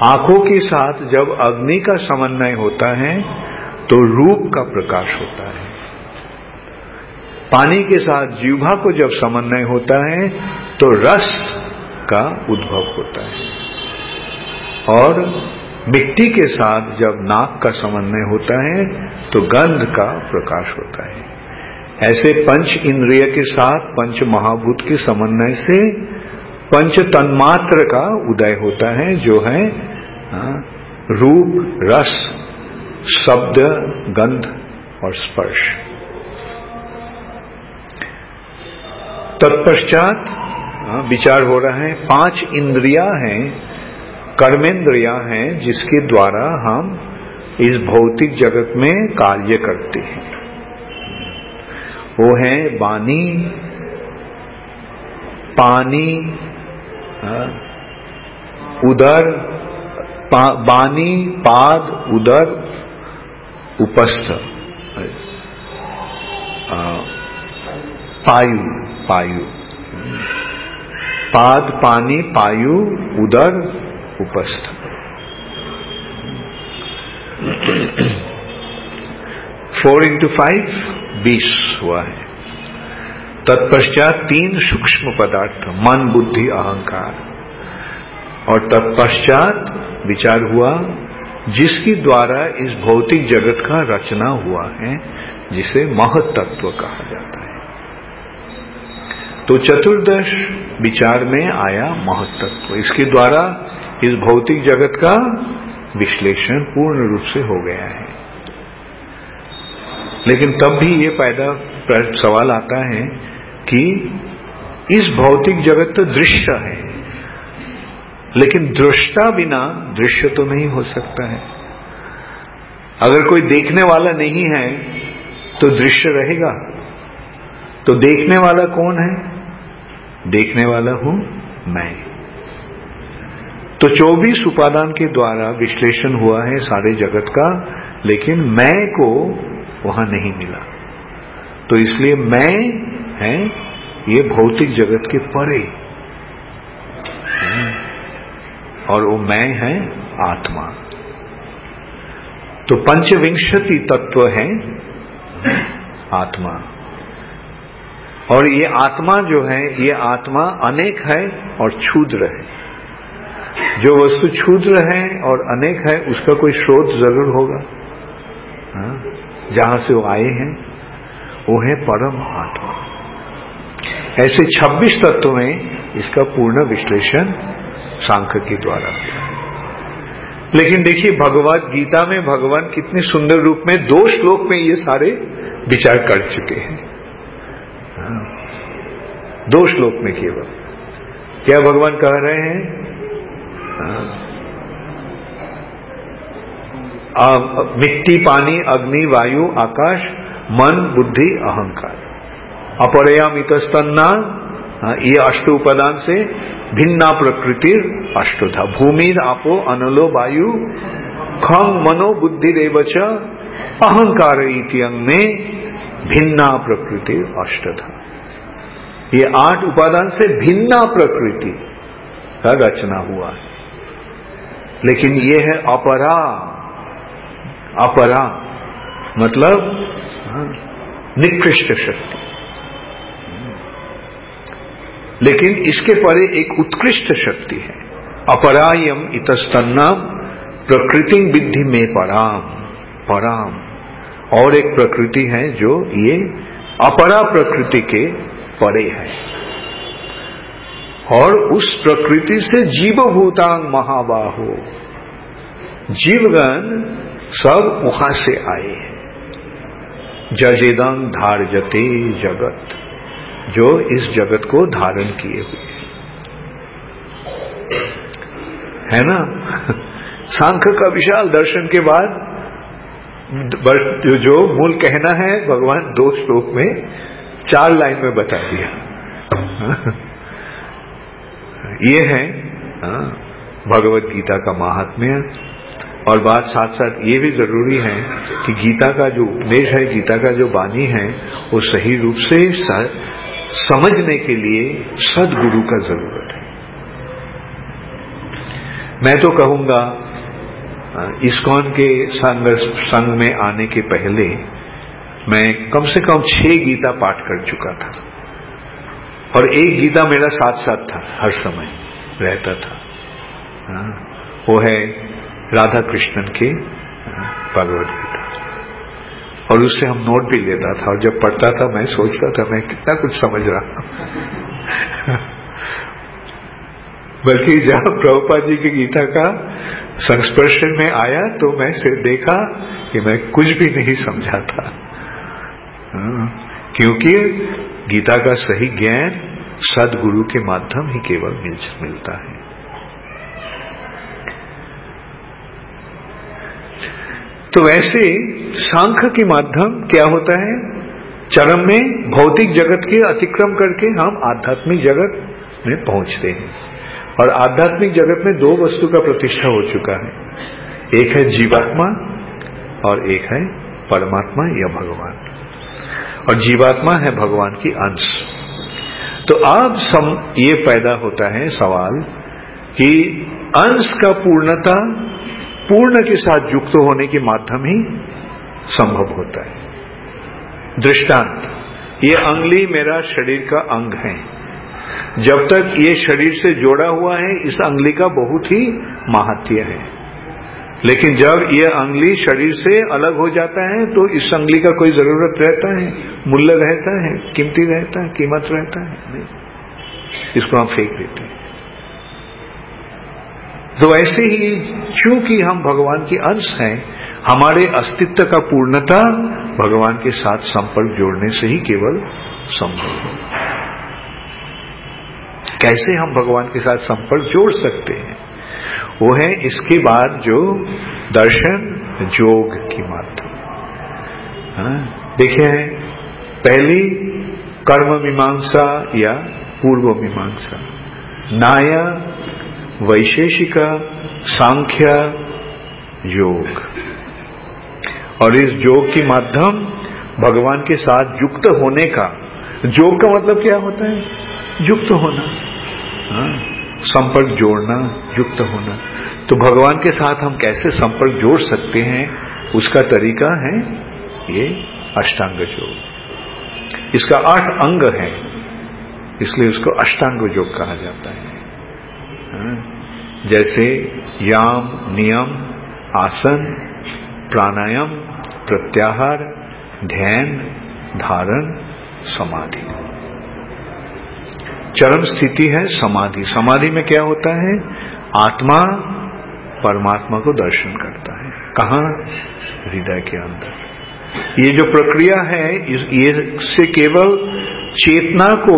आंखों के साथ जब अग्नि का समन्वय होता है तो रूप का प्रकाश होता है। पानी के साथ जीवा को जब समन्वय होता है तो रस का उद्भव होता है। और मिट्टी के साथ जब नाक का समन्वय होता है तो गंध का प्रकाश होता है। ऐसे 5 इंद्रिय के साथ पंच महाभूत के समन्वय से पंच तन्मात्र का उदय होता है, जो है रूप, रस, शब्द, गंध और स्पर्श। तत्पश्चात विचार हो रहा है 5 इंद्रियां हैं, कर्मेंद्रियां हैं, जिसके द्वारा हम इस भौतिक जगत में कार्य करते हैं। वो है वाणी, पानी, उदर, वाणी, पाद, उदर, उपस्थ, पायु, पायु, पाद, पानी, पायु, उदर, उपस्थ। फोर इंटू 5 20 हुआ है। तत्पश्चात 3 सूक्ष्म पदार्थ, मन, बुद्धि, अहंकार। और तत्पश्चात विचार हुआ जिसकी द्वारा इस भौतिक जगत का रचना हुआ है, जिसे महत्तत्व कहा जाता है। तो चतुर्दश विचार में आया महत्त्व। इसके द्वारा इस भौतिक जगत का विश्लेषण पूर्ण रूप से हो गया है। लेकिन तब भी ये पैदा सवाल आता है कि इस भौतिक जगत तो दृश्य है, लेकिन दृष्टा बिना दृश्य तो नहीं हो सकता है। अगर कोई देखने वाला नहीं है तो दृश्य रहेगा, तो देखने वाला कौन है? देखने वाला हूं मैं। तो 24 उपादान के द्वारा विश्लेषण हुआ है सारे जगत का, लेकिन मैं को वहां नहीं मिला। तो इसलिए मैं है ये भौतिक जगत के परे, और वो मैं है आत्मा। तो पंचविंशति तत्व है आत्मा, और ये आत्मा जो है, ये आत्मा अनेक है और क्षुद्र है। जो वस्तु क्षुद्र है और अनेक है उसका कोई स्रोत जरूर होगा। जहां से वो आए हैं वो है परम आत्मा। ऐसे 26 तत्व में इसका पूर्ण विश्लेषण सांख्य के द्वारा। लेकिन देखिए भगवद गीता में भगवान कितने सुंदर रूप में 2 श्लोक में ये सारे विचार कर चुके हैं। 2 श्लोक में केवल क्या भगवान कह रहे हैं? मिट्टी, पानी, अग्नि, वायु, आकाश, मन, बुद्धि, अहंकार, अपरयामितस्तन्ना, ये अष्ट उपादान से भिन्ना प्रकृतिर अष्टधा, भूमिर आपो अनलो वायु खं मनो बुद्धिरेवच अहंकार इत्यंगे भिन्ना प्रकृतिर अष्टधा। ये 8 उपादान से भिन्ना प्रकृति का रचना हुआ है। लेकिन ये है अपरा। अपरा मतलब निकृष्ट शक्ति, लेकिन इसके परे एक उत्कृष्ट शक्ति है। अपरायम इतस्तन्नम प्रकृति विद्धि में पराम पराम। और एक प्रकृति है जो ये अपरा प्रकृति के परे है, और उस प्रकृति से जीवभूतांग महाबाहो, जीवगण सब वहां से आए हैं। जजेदं धारयते जगत, जो इस जगत को धारण किए हुए है ना। सांख्य का विशाल दर्शन के बाद जो मूल कहना है भगवान 2 श्लोक में 4 लाइन में बता दिया। ये है भगवद गीता का महात्म्य। और बात साथ साथ ये भी जरूरी है कि गीता का जो उपदेश है, गीता का जो वाणी है, वो सही रूप से समझने के लिए सदगुरु का जरूरत है। मैं तो कहूंगा ISKCON के संग में आने के पहले मैं कम से कम 6 गीता पाठ कर चुका था, और एक गीता मेरा साथ साथ था, हर समय रहता था। वो है राधा कृष्णन के भगवद गीता, और उससे हम नोट भी लेता था। और जब पढ़ता था मैं सोचता था मैं कितना कुछ समझ रहा हूं। बल्कि जब प्रभुपाद जी की गीता का संस्पर्शन में आया तो मैं से देखा कि मैं कुछ भी नहीं समझा था, क्योंकि गीता का सही ज्ञान सदगुरु के माध्यम ही केवल मिलता है। तो वैसे सांख्य के माध्यम क्या होता है? चरम में भौतिक जगत के अतिक्रम करके हम आध्यात्मिक जगत में पहुंचते हैं। और आध्यात्मिक जगत में 2 वस्तु का प्रतिष्ठा हो चुका है, एक है जीवात्मा और एक है परमात्मा या भगवान। और जीवात्मा है भगवान की अंश। तो अब ये पैदा होता है सवाल कि अंश का पूर्णता पूर्ण के साथ युक्त होने के माध्यम ही संभव होता है। दृष्टांत, ये अंगुली मेरा शरीर का अंग है। जब तक ये शरीर से जोड़ा हुआ है इस अंगुली का बहुत ही माहात्म्य है, लेकिन जब ये अंगुली शरीर से अलग हो जाता है तो इस अंगुली का कोई जरूरत रहता है? मूल्य रहता है? कीमत रहता है? नहीं। इसको हम फेंक देते हैं। तो ऐसे ही चूंकि हम भगवान के अंश हैं, हमारे अस्तित्व का पूर्णता भगवान के साथ संपर्क जोड़ने से ही केवल संभव है। कैसे हम भगवान के साथ संपर्क जोड़ सकते हैं, वो है इसके बाद जो दर्शन योग की माध्यम। देखिए पहली कर्म मीमांसा या पूर्व मीमांसा, न्याय, वैशेषिका, सांख्य, योग, और इस योग के माध्यम भगवान के साथ युक्त होने का, योग का मतलब क्या होता है? युक्त होना, संपर्क जोड़ना, युक्त होना। तो भगवान के साथ हम कैसे संपर्क जोड़ सकते हैं, उसका तरीका है ये अष्टांग योग। इसका 8 अंग है, इसलिए उसको अष्टांग योग कहा जाता है। जैसे याम, नियम, आसन, प्राणायाम, प्रत्याहार, ध्यान, धारण, समाधि। चरम स्थिति है समाधि। समाधि में क्या होता है? आत्मा परमात्मा को दर्शन करता है। कहाँ? हृदय के अंदर। ये जो प्रक्रिया है, ये से केवल चेतना को,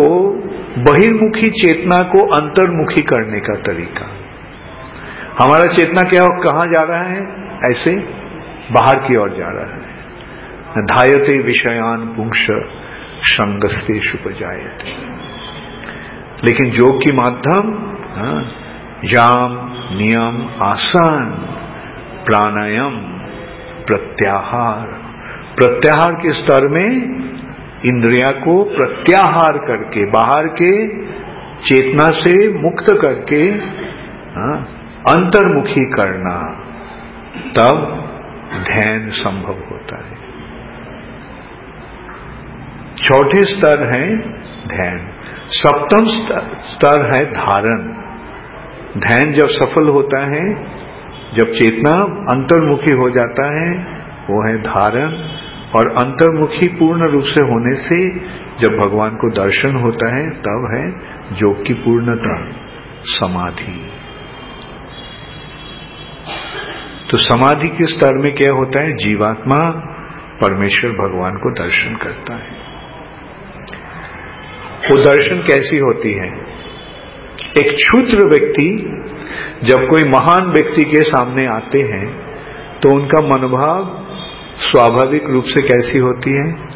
बहिर्मुखी चेतना को अंतर्मुखी करने का तरीका। हमारा चेतना क्या, कहाँ जा रहा है? ऐसे बाहर की ओर जा रहा है। धायते विषयान पुंश संगस्ते शुपजायते। लेकिन योग की माध्यम याम, नियम, आसन, प्राणायाम, प्रत्याहार। प्रत्याहार के स्तर में इंद्रिया को प्रत्याहार करके, बाहर के चेतना से मुक्त करके अंतर्मुखी करना, तब ध्यान संभव होता है। 4ठे स्तर है ध्यान। 7म स्तर है धारण। ध्यान जब सफल होता है, जब चेतना अंतर्मुखी हो जाता है, वो है धारण। और अंतर्मुखी पूर्ण रूप से होने से जब भगवान को दर्शन होता है, तब है योग की पूर्णता, समाधि। तो समाधि के स्तर में क्या होता है? जीवात्मा परमेश्वर भगवान को दर्शन करता है। वो दर्शन कैसी होती है? एक क्षुद्र व्यक्ति जब कोई महान व्यक्ति के सामने आते हैं, तो उनका मनोभाव स्वाभाविक रूप से कैसी होती है?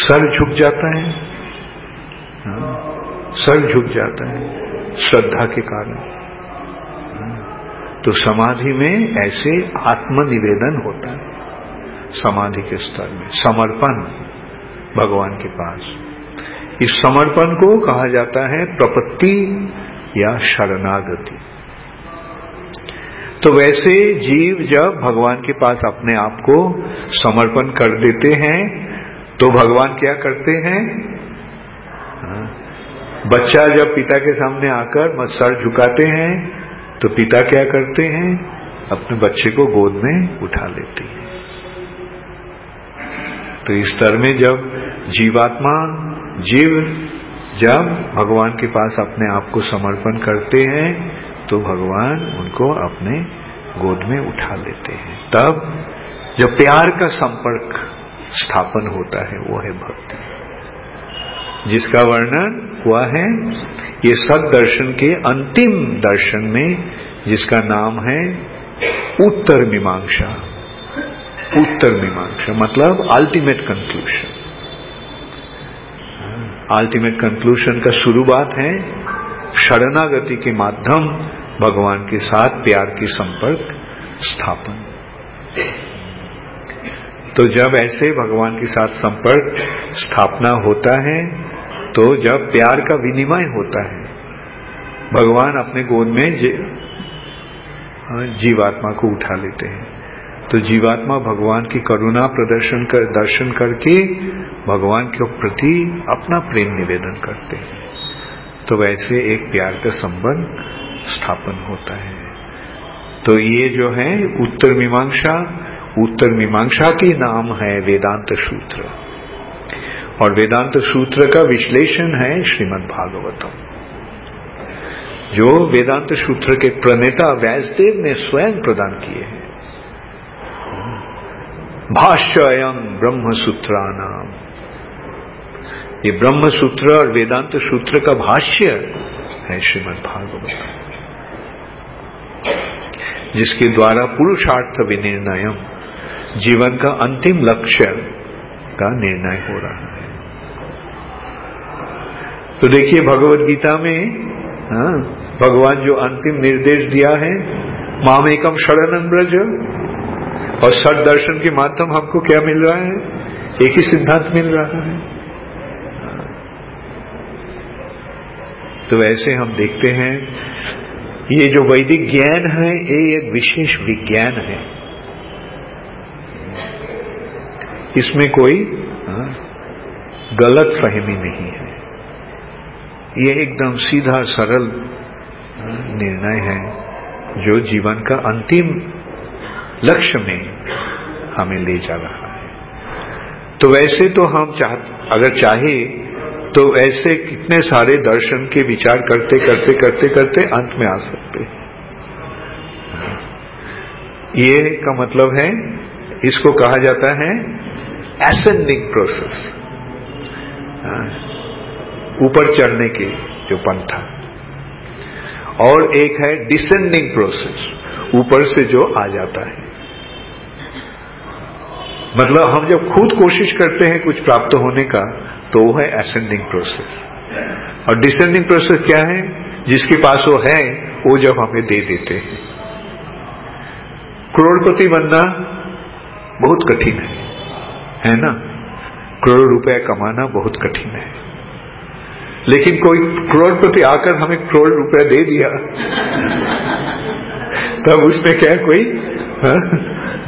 सर झुक जाता है। सर झुक जाता है श्रद्धा के कारण। तो समाधि में ऐसे आत्मनिवेदन होता है। समाधि के स्तर में समर्पण भगवान के पास। इस समर्पण को कहा जाता है प्रपत्ति या शरणागति। तो वैसे जीव जब भगवान के पास अपने आप को समर्पण कर देते हैं, तो भगवान क्या करते हैं? बच्चा जब पिता के सामने आकर सर झुकाते हैं, तो पिता क्या करते हैं? अपने बच्चे को गोद में उठा लेते हैं। तो इस तरह में जब जीवात्मा, जीव जब भगवान के पास अपने आप को समर्पण करते हैं, तो भगवान उनको अपने गोद में उठा लेते हैं। तब जो प्यार का संपर्क स्थापन होता है, वो है भक्ति, जिसका वर्णन हुआ है ये सत दर्शन के अंतिम दर्शन में, जिसका नाम है उत्तर मीमांसा। उत्तर मीमांसा मतलब अल्टीमेट कंक्लूशन। अल्टीमेट कंक्लूशन का शुरुआत है शरणागति के माध्यम भगवान के साथ प्यार की संपर्क स्थापन। तो जब ऐसे भगवान के साथ संपर्क स्थापना होता है, तो जब प्यार का विनिमय होता है, भगवान अपने गोद में जीवात्मा को उठा लेते हैं। तो जीवात्मा भगवान की करुणा प्रदर्शन कर दर्शन करके भगवान के प्रति अपना प्रेम निवेदन करते हैं। तो वैसे एक प्यार का संबंध स्थापन होता है। तो ये जो है उत्तर मीमांसा, उत्तर मीमांसा के नाम है वेदांत सूत्र। और वेदांत सूत्र का विश्लेषण है श्रीमद् भागवतम, जो वेदांत सूत्र के प्रणेता व्यासदेव ने स्वयं प्रदान किए हैं। भाष्ययं ब्रह्म सूत्राणाम, ये ब्रह्म सूत्र और वेदांत सूत्र का भाष्य है श्रीमद् भागवतम, जिसके द्वारा पुरुषार्थ विनिर्णयम, जीवन का अंतिम लक्ष्य का निर्णय हो रहा है। तो देखिए भगवद गीता में भगवान जो अंतिम निर्देश दिया है, मामेकम शरणं व्रज, और सद दर्शन के माध्यम हमको क्या मिल रहा है? एक ही सिद्धांत मिल रहा है। तो ऐसे हम देखते हैं ये जो वैदिक ज्ञान है ये एक विशेष विज्ञान है, इसमें कोई गलत फहमी नहीं है, ये एकदम सीधा सरल निर्णय है जो जीवन का अंतिम लक्ष्य में हमें ले जा रहा है। तो वैसे तो हम अगर चाहे तो ऐसे कितने सारे दर्शन के विचार करते करते करते करते अंत में आ सकते हैं। ये का मतलब है, इसको कहा जाता है ascending process, ऊपर चढ़ने के जो पंथा, और एक है descending process, ऊपर से जो आ जाता है। मतलब हम जब खुद कोशिश करते हैं कुछ प्राप्त होने का तो वो है ascending process, और descending process क्या है? जिसके पास वो है वो जब हमें दे देते हैं। करोड़पति बनना बहुत कठिन है ना? करोड़ रुपए कमाना बहुत कठिन है, लेकिन कोई करोड़पति आकर हमें करोड़ रुपए दे दिया तब उसमें क्या कोई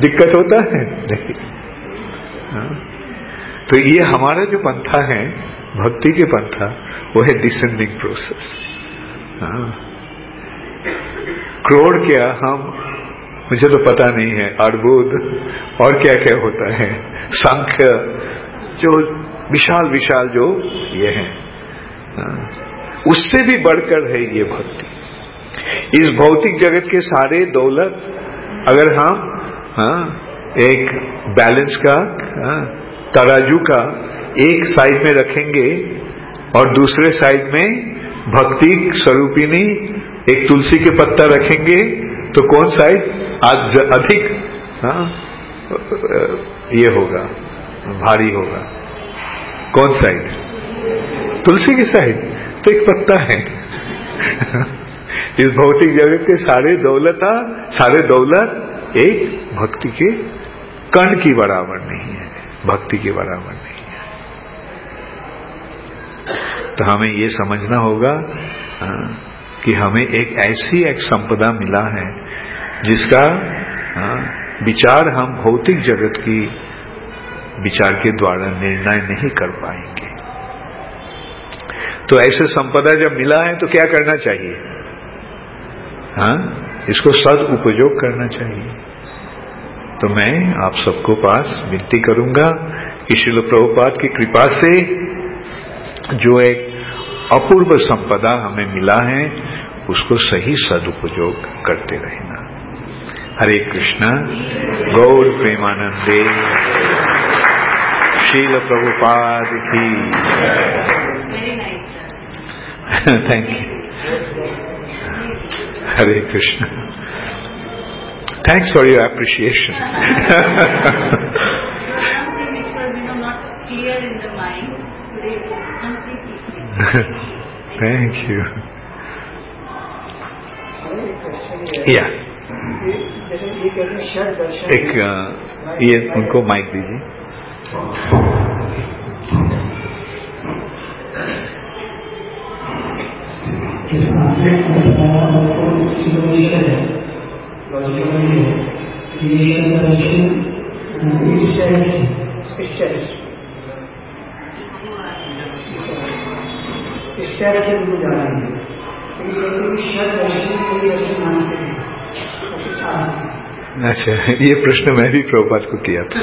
दिक्कत होता है? नहीं। तो ये हमारा जो पंथा है भक्ति के पंथा, वो है डिसेंडिंग प्रोसेस। करोड़ क्या, हम, मुझे तो पता नहीं है, अर्बुद और क्या क्या होता है, सांख्य, जो विशाल विशाल जो ये है, उससे भी बढ़कर है ये भक्ति। इस भौतिक जगत के सारे दौलत अगर हम एक बैलेंस का तराजू का एक साइड में रखेंगे और दूसरे साइड में भक्ति स्वरूपिणी एक तुलसी के पत्ता रखेंगे, तो कौन साइड आज अधिक ये होगा, भारी होगा? कौन साइड? तुलसी की साइड। तो एक पत्ता है। इस भौतिक जगत के सारे दौलत एक भक्ति के कण की बराबर नहीं है, भक्ति के बराबर नहीं है। तो हमें ये समझना होगा कि हमें एक ऐसी एक संपदा मिला है जिसका विचार हम भौतिक जगत की विचार के द्वारा निर्णय नहीं कर पाएंगे। तो ऐसे संपदा जब मिला है तो क्या करना चाहिए? इसको सदुपयोग करना चाहिए। तो मैं आप सबको पास विनती करूंगा कि श्रील प्रभुपाद की कृपा से जो एक अपूर्व संपदा हमें मिला है उसको सही सदुपयोग करते रहना। हरे कृष्णा। गौर प्रेमानंदे श्रील प्रभुपाद की। Thank you. Hare Krishna. Thanks for your appreciation. Thank you. Yeah. एक ये उनको माइक दीजिए। इस तरह से उनको जाना है, लेकिन अच्छा, ये प्रश्न मैं भी प्रभुपाद को किया था।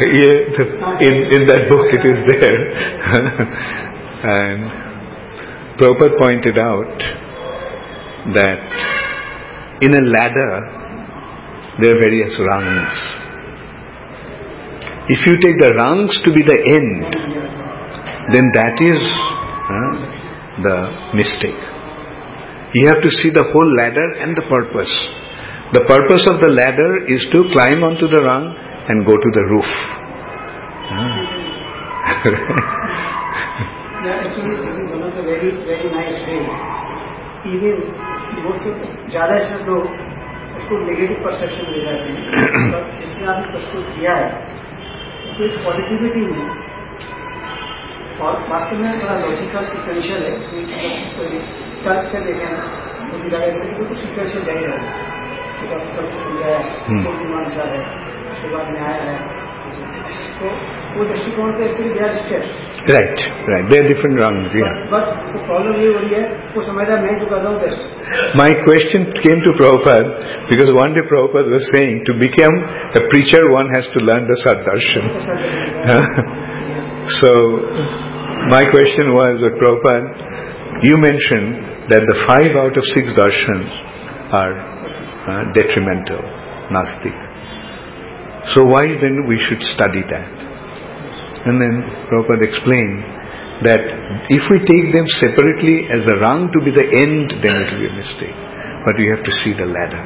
In that book it is there. And Prabhupada pointed out that in a ladder there are various rungs. If you take the rungs to be the end, then that is the mistake. You have to see the whole ladder and the purpose. The purpose of the ladder is to climb onto the rung and go to the roof. Actually, this is one of the very nice things. Even most of the ज़्यादा से लोग उसको negative perception ले जाते हैं, पर जिसने आपने उसको किया है, उसको एक positivity में और वास्तव में थोड़ा logical sequential है, तो तर्क से देखें, तो दिलाया गया कि वो sequential नहीं है, तो आपको समझाया, तो मानसा है, उसके बाद न्याय है. Right. There are different rungs. Yeah. My question came to Prabhupada because one day Prabhupada was saying to become a preacher one has to learn the Saddarshan. So my question was that Prabhupada, you mentioned that the 5 out of 6 darshans are detrimental, nastic. So why then we should study that? And then Prabhupada explained that if we take them separately as the rung to be the end, then it will be a mistake. But we have to see the ladder.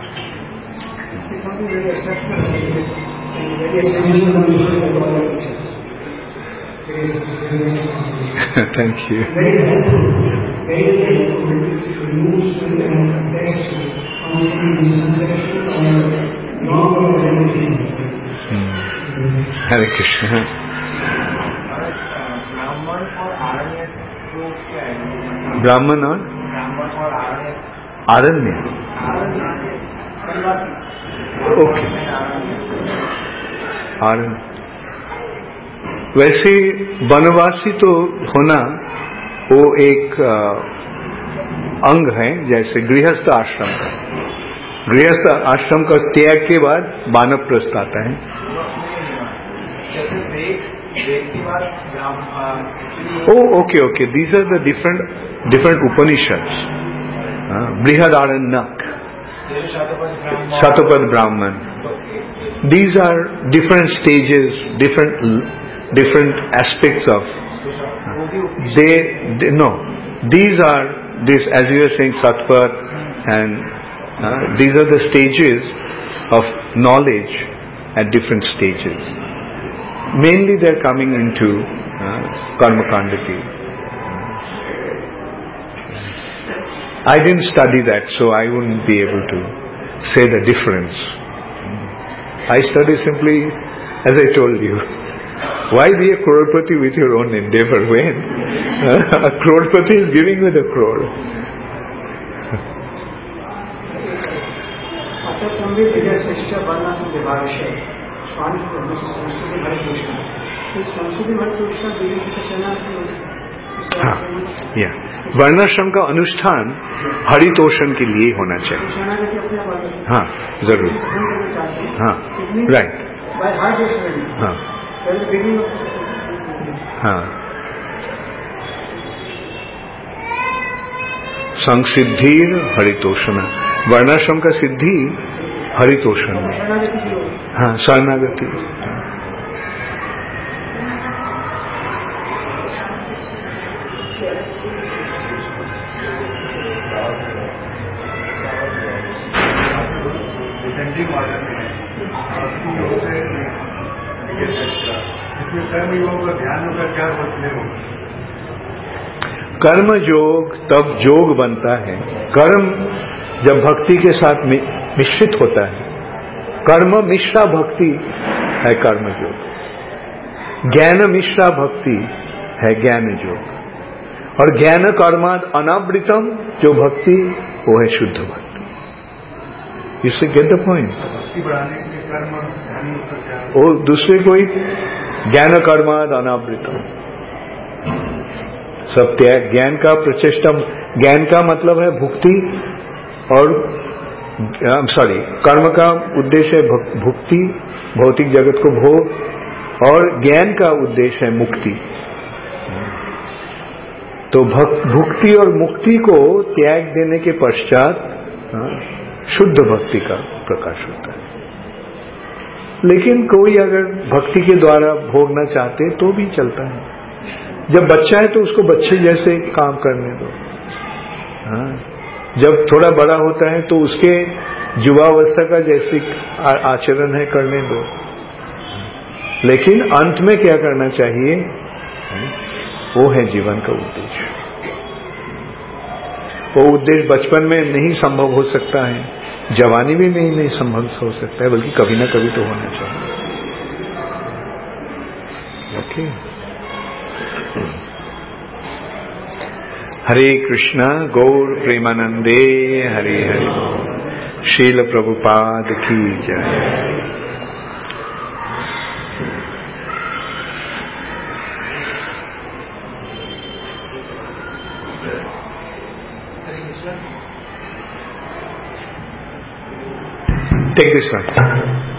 Thank you. Hare Krishna. Brahman or Aranya? Okay. Aranya. वैसे वनवासी तो होना वो एक अंग है जैसे गृहस्थ आश्रम का. गृहस्थ आश्रम का त्याग के बाद वानप्रस्थ आता है. Okay. These are the different Upanishads. Brihadaranyaka, Shatapad Brahman. These are different stages, different aspects of. These are as you were saying Satpad, and these are the stages of knowledge at different stages. Mainly they are coming into Karmakandaki. I didn't study that, so I wouldn't be able to say the difference. I study simply, as I told you, why be a crorepati with your own endeavor when a crorepati is giving with a crore? वर्णाश्रम का अनुष्ठान हरितोषण के लिए होना चाहिए. हाँ जरूर. हाँ राइट. हाँ हाँ. संसिद्धि हरितोषण. वर्णाश्रम का सिद्धि हरितोषण. हाँ शरणागति. कर्म योग तब योग बनता है. कर्म जब भक्ति के साथ मिश्रित होता है. कर्म मिश्रा भक्ति है कर्म योग. ज्ञान मिश्रा भक्ति है ज्ञान योग. और ज्ञान कर्माद अनावृतम जो भक्ति वो है शुद्ध भक्ति. यू से गेट द पॉइंट. वो दूसरे कोई ज्ञान कर्माद अनावृतम सब त्याग. ज्ञान का प्रचेष्टम. ज्ञान का मतलब है भुक्ति और कर्म का उद्देश्य है भुक्ति, भौतिक जगत को भोग और ज्ञान का उद्देश्य है मुक्ति। तो भक्ति और मुक्ति को त्याग देने के पश्चात शुद्ध भक्ति का प्रकाश होता है। लेकिन कोई अगर भक्ति के द्वारा भोगना चाहते तो भी चलता है। जब बच्चा है तो उसको बच्चे जैसे काम करने दो, जब थोड़ा बड़ा होता है तो उसके युवावस्था का जैसे आचरण है करने दो, लेकिन अंत में क्या करना चाहिए वो है जीवन का उद्देश्य। वो उद्देश्य बचपन में नहीं संभव हो सकता है, जवानी में नहीं संभव हो सकता है, बल्कि कभी ना कभी तो होना चाहिए। ओके, हरे कृष्णा गौर प्रेमानंदे हरे हरे, श्रील प्रभुपाद की जय। Take this one.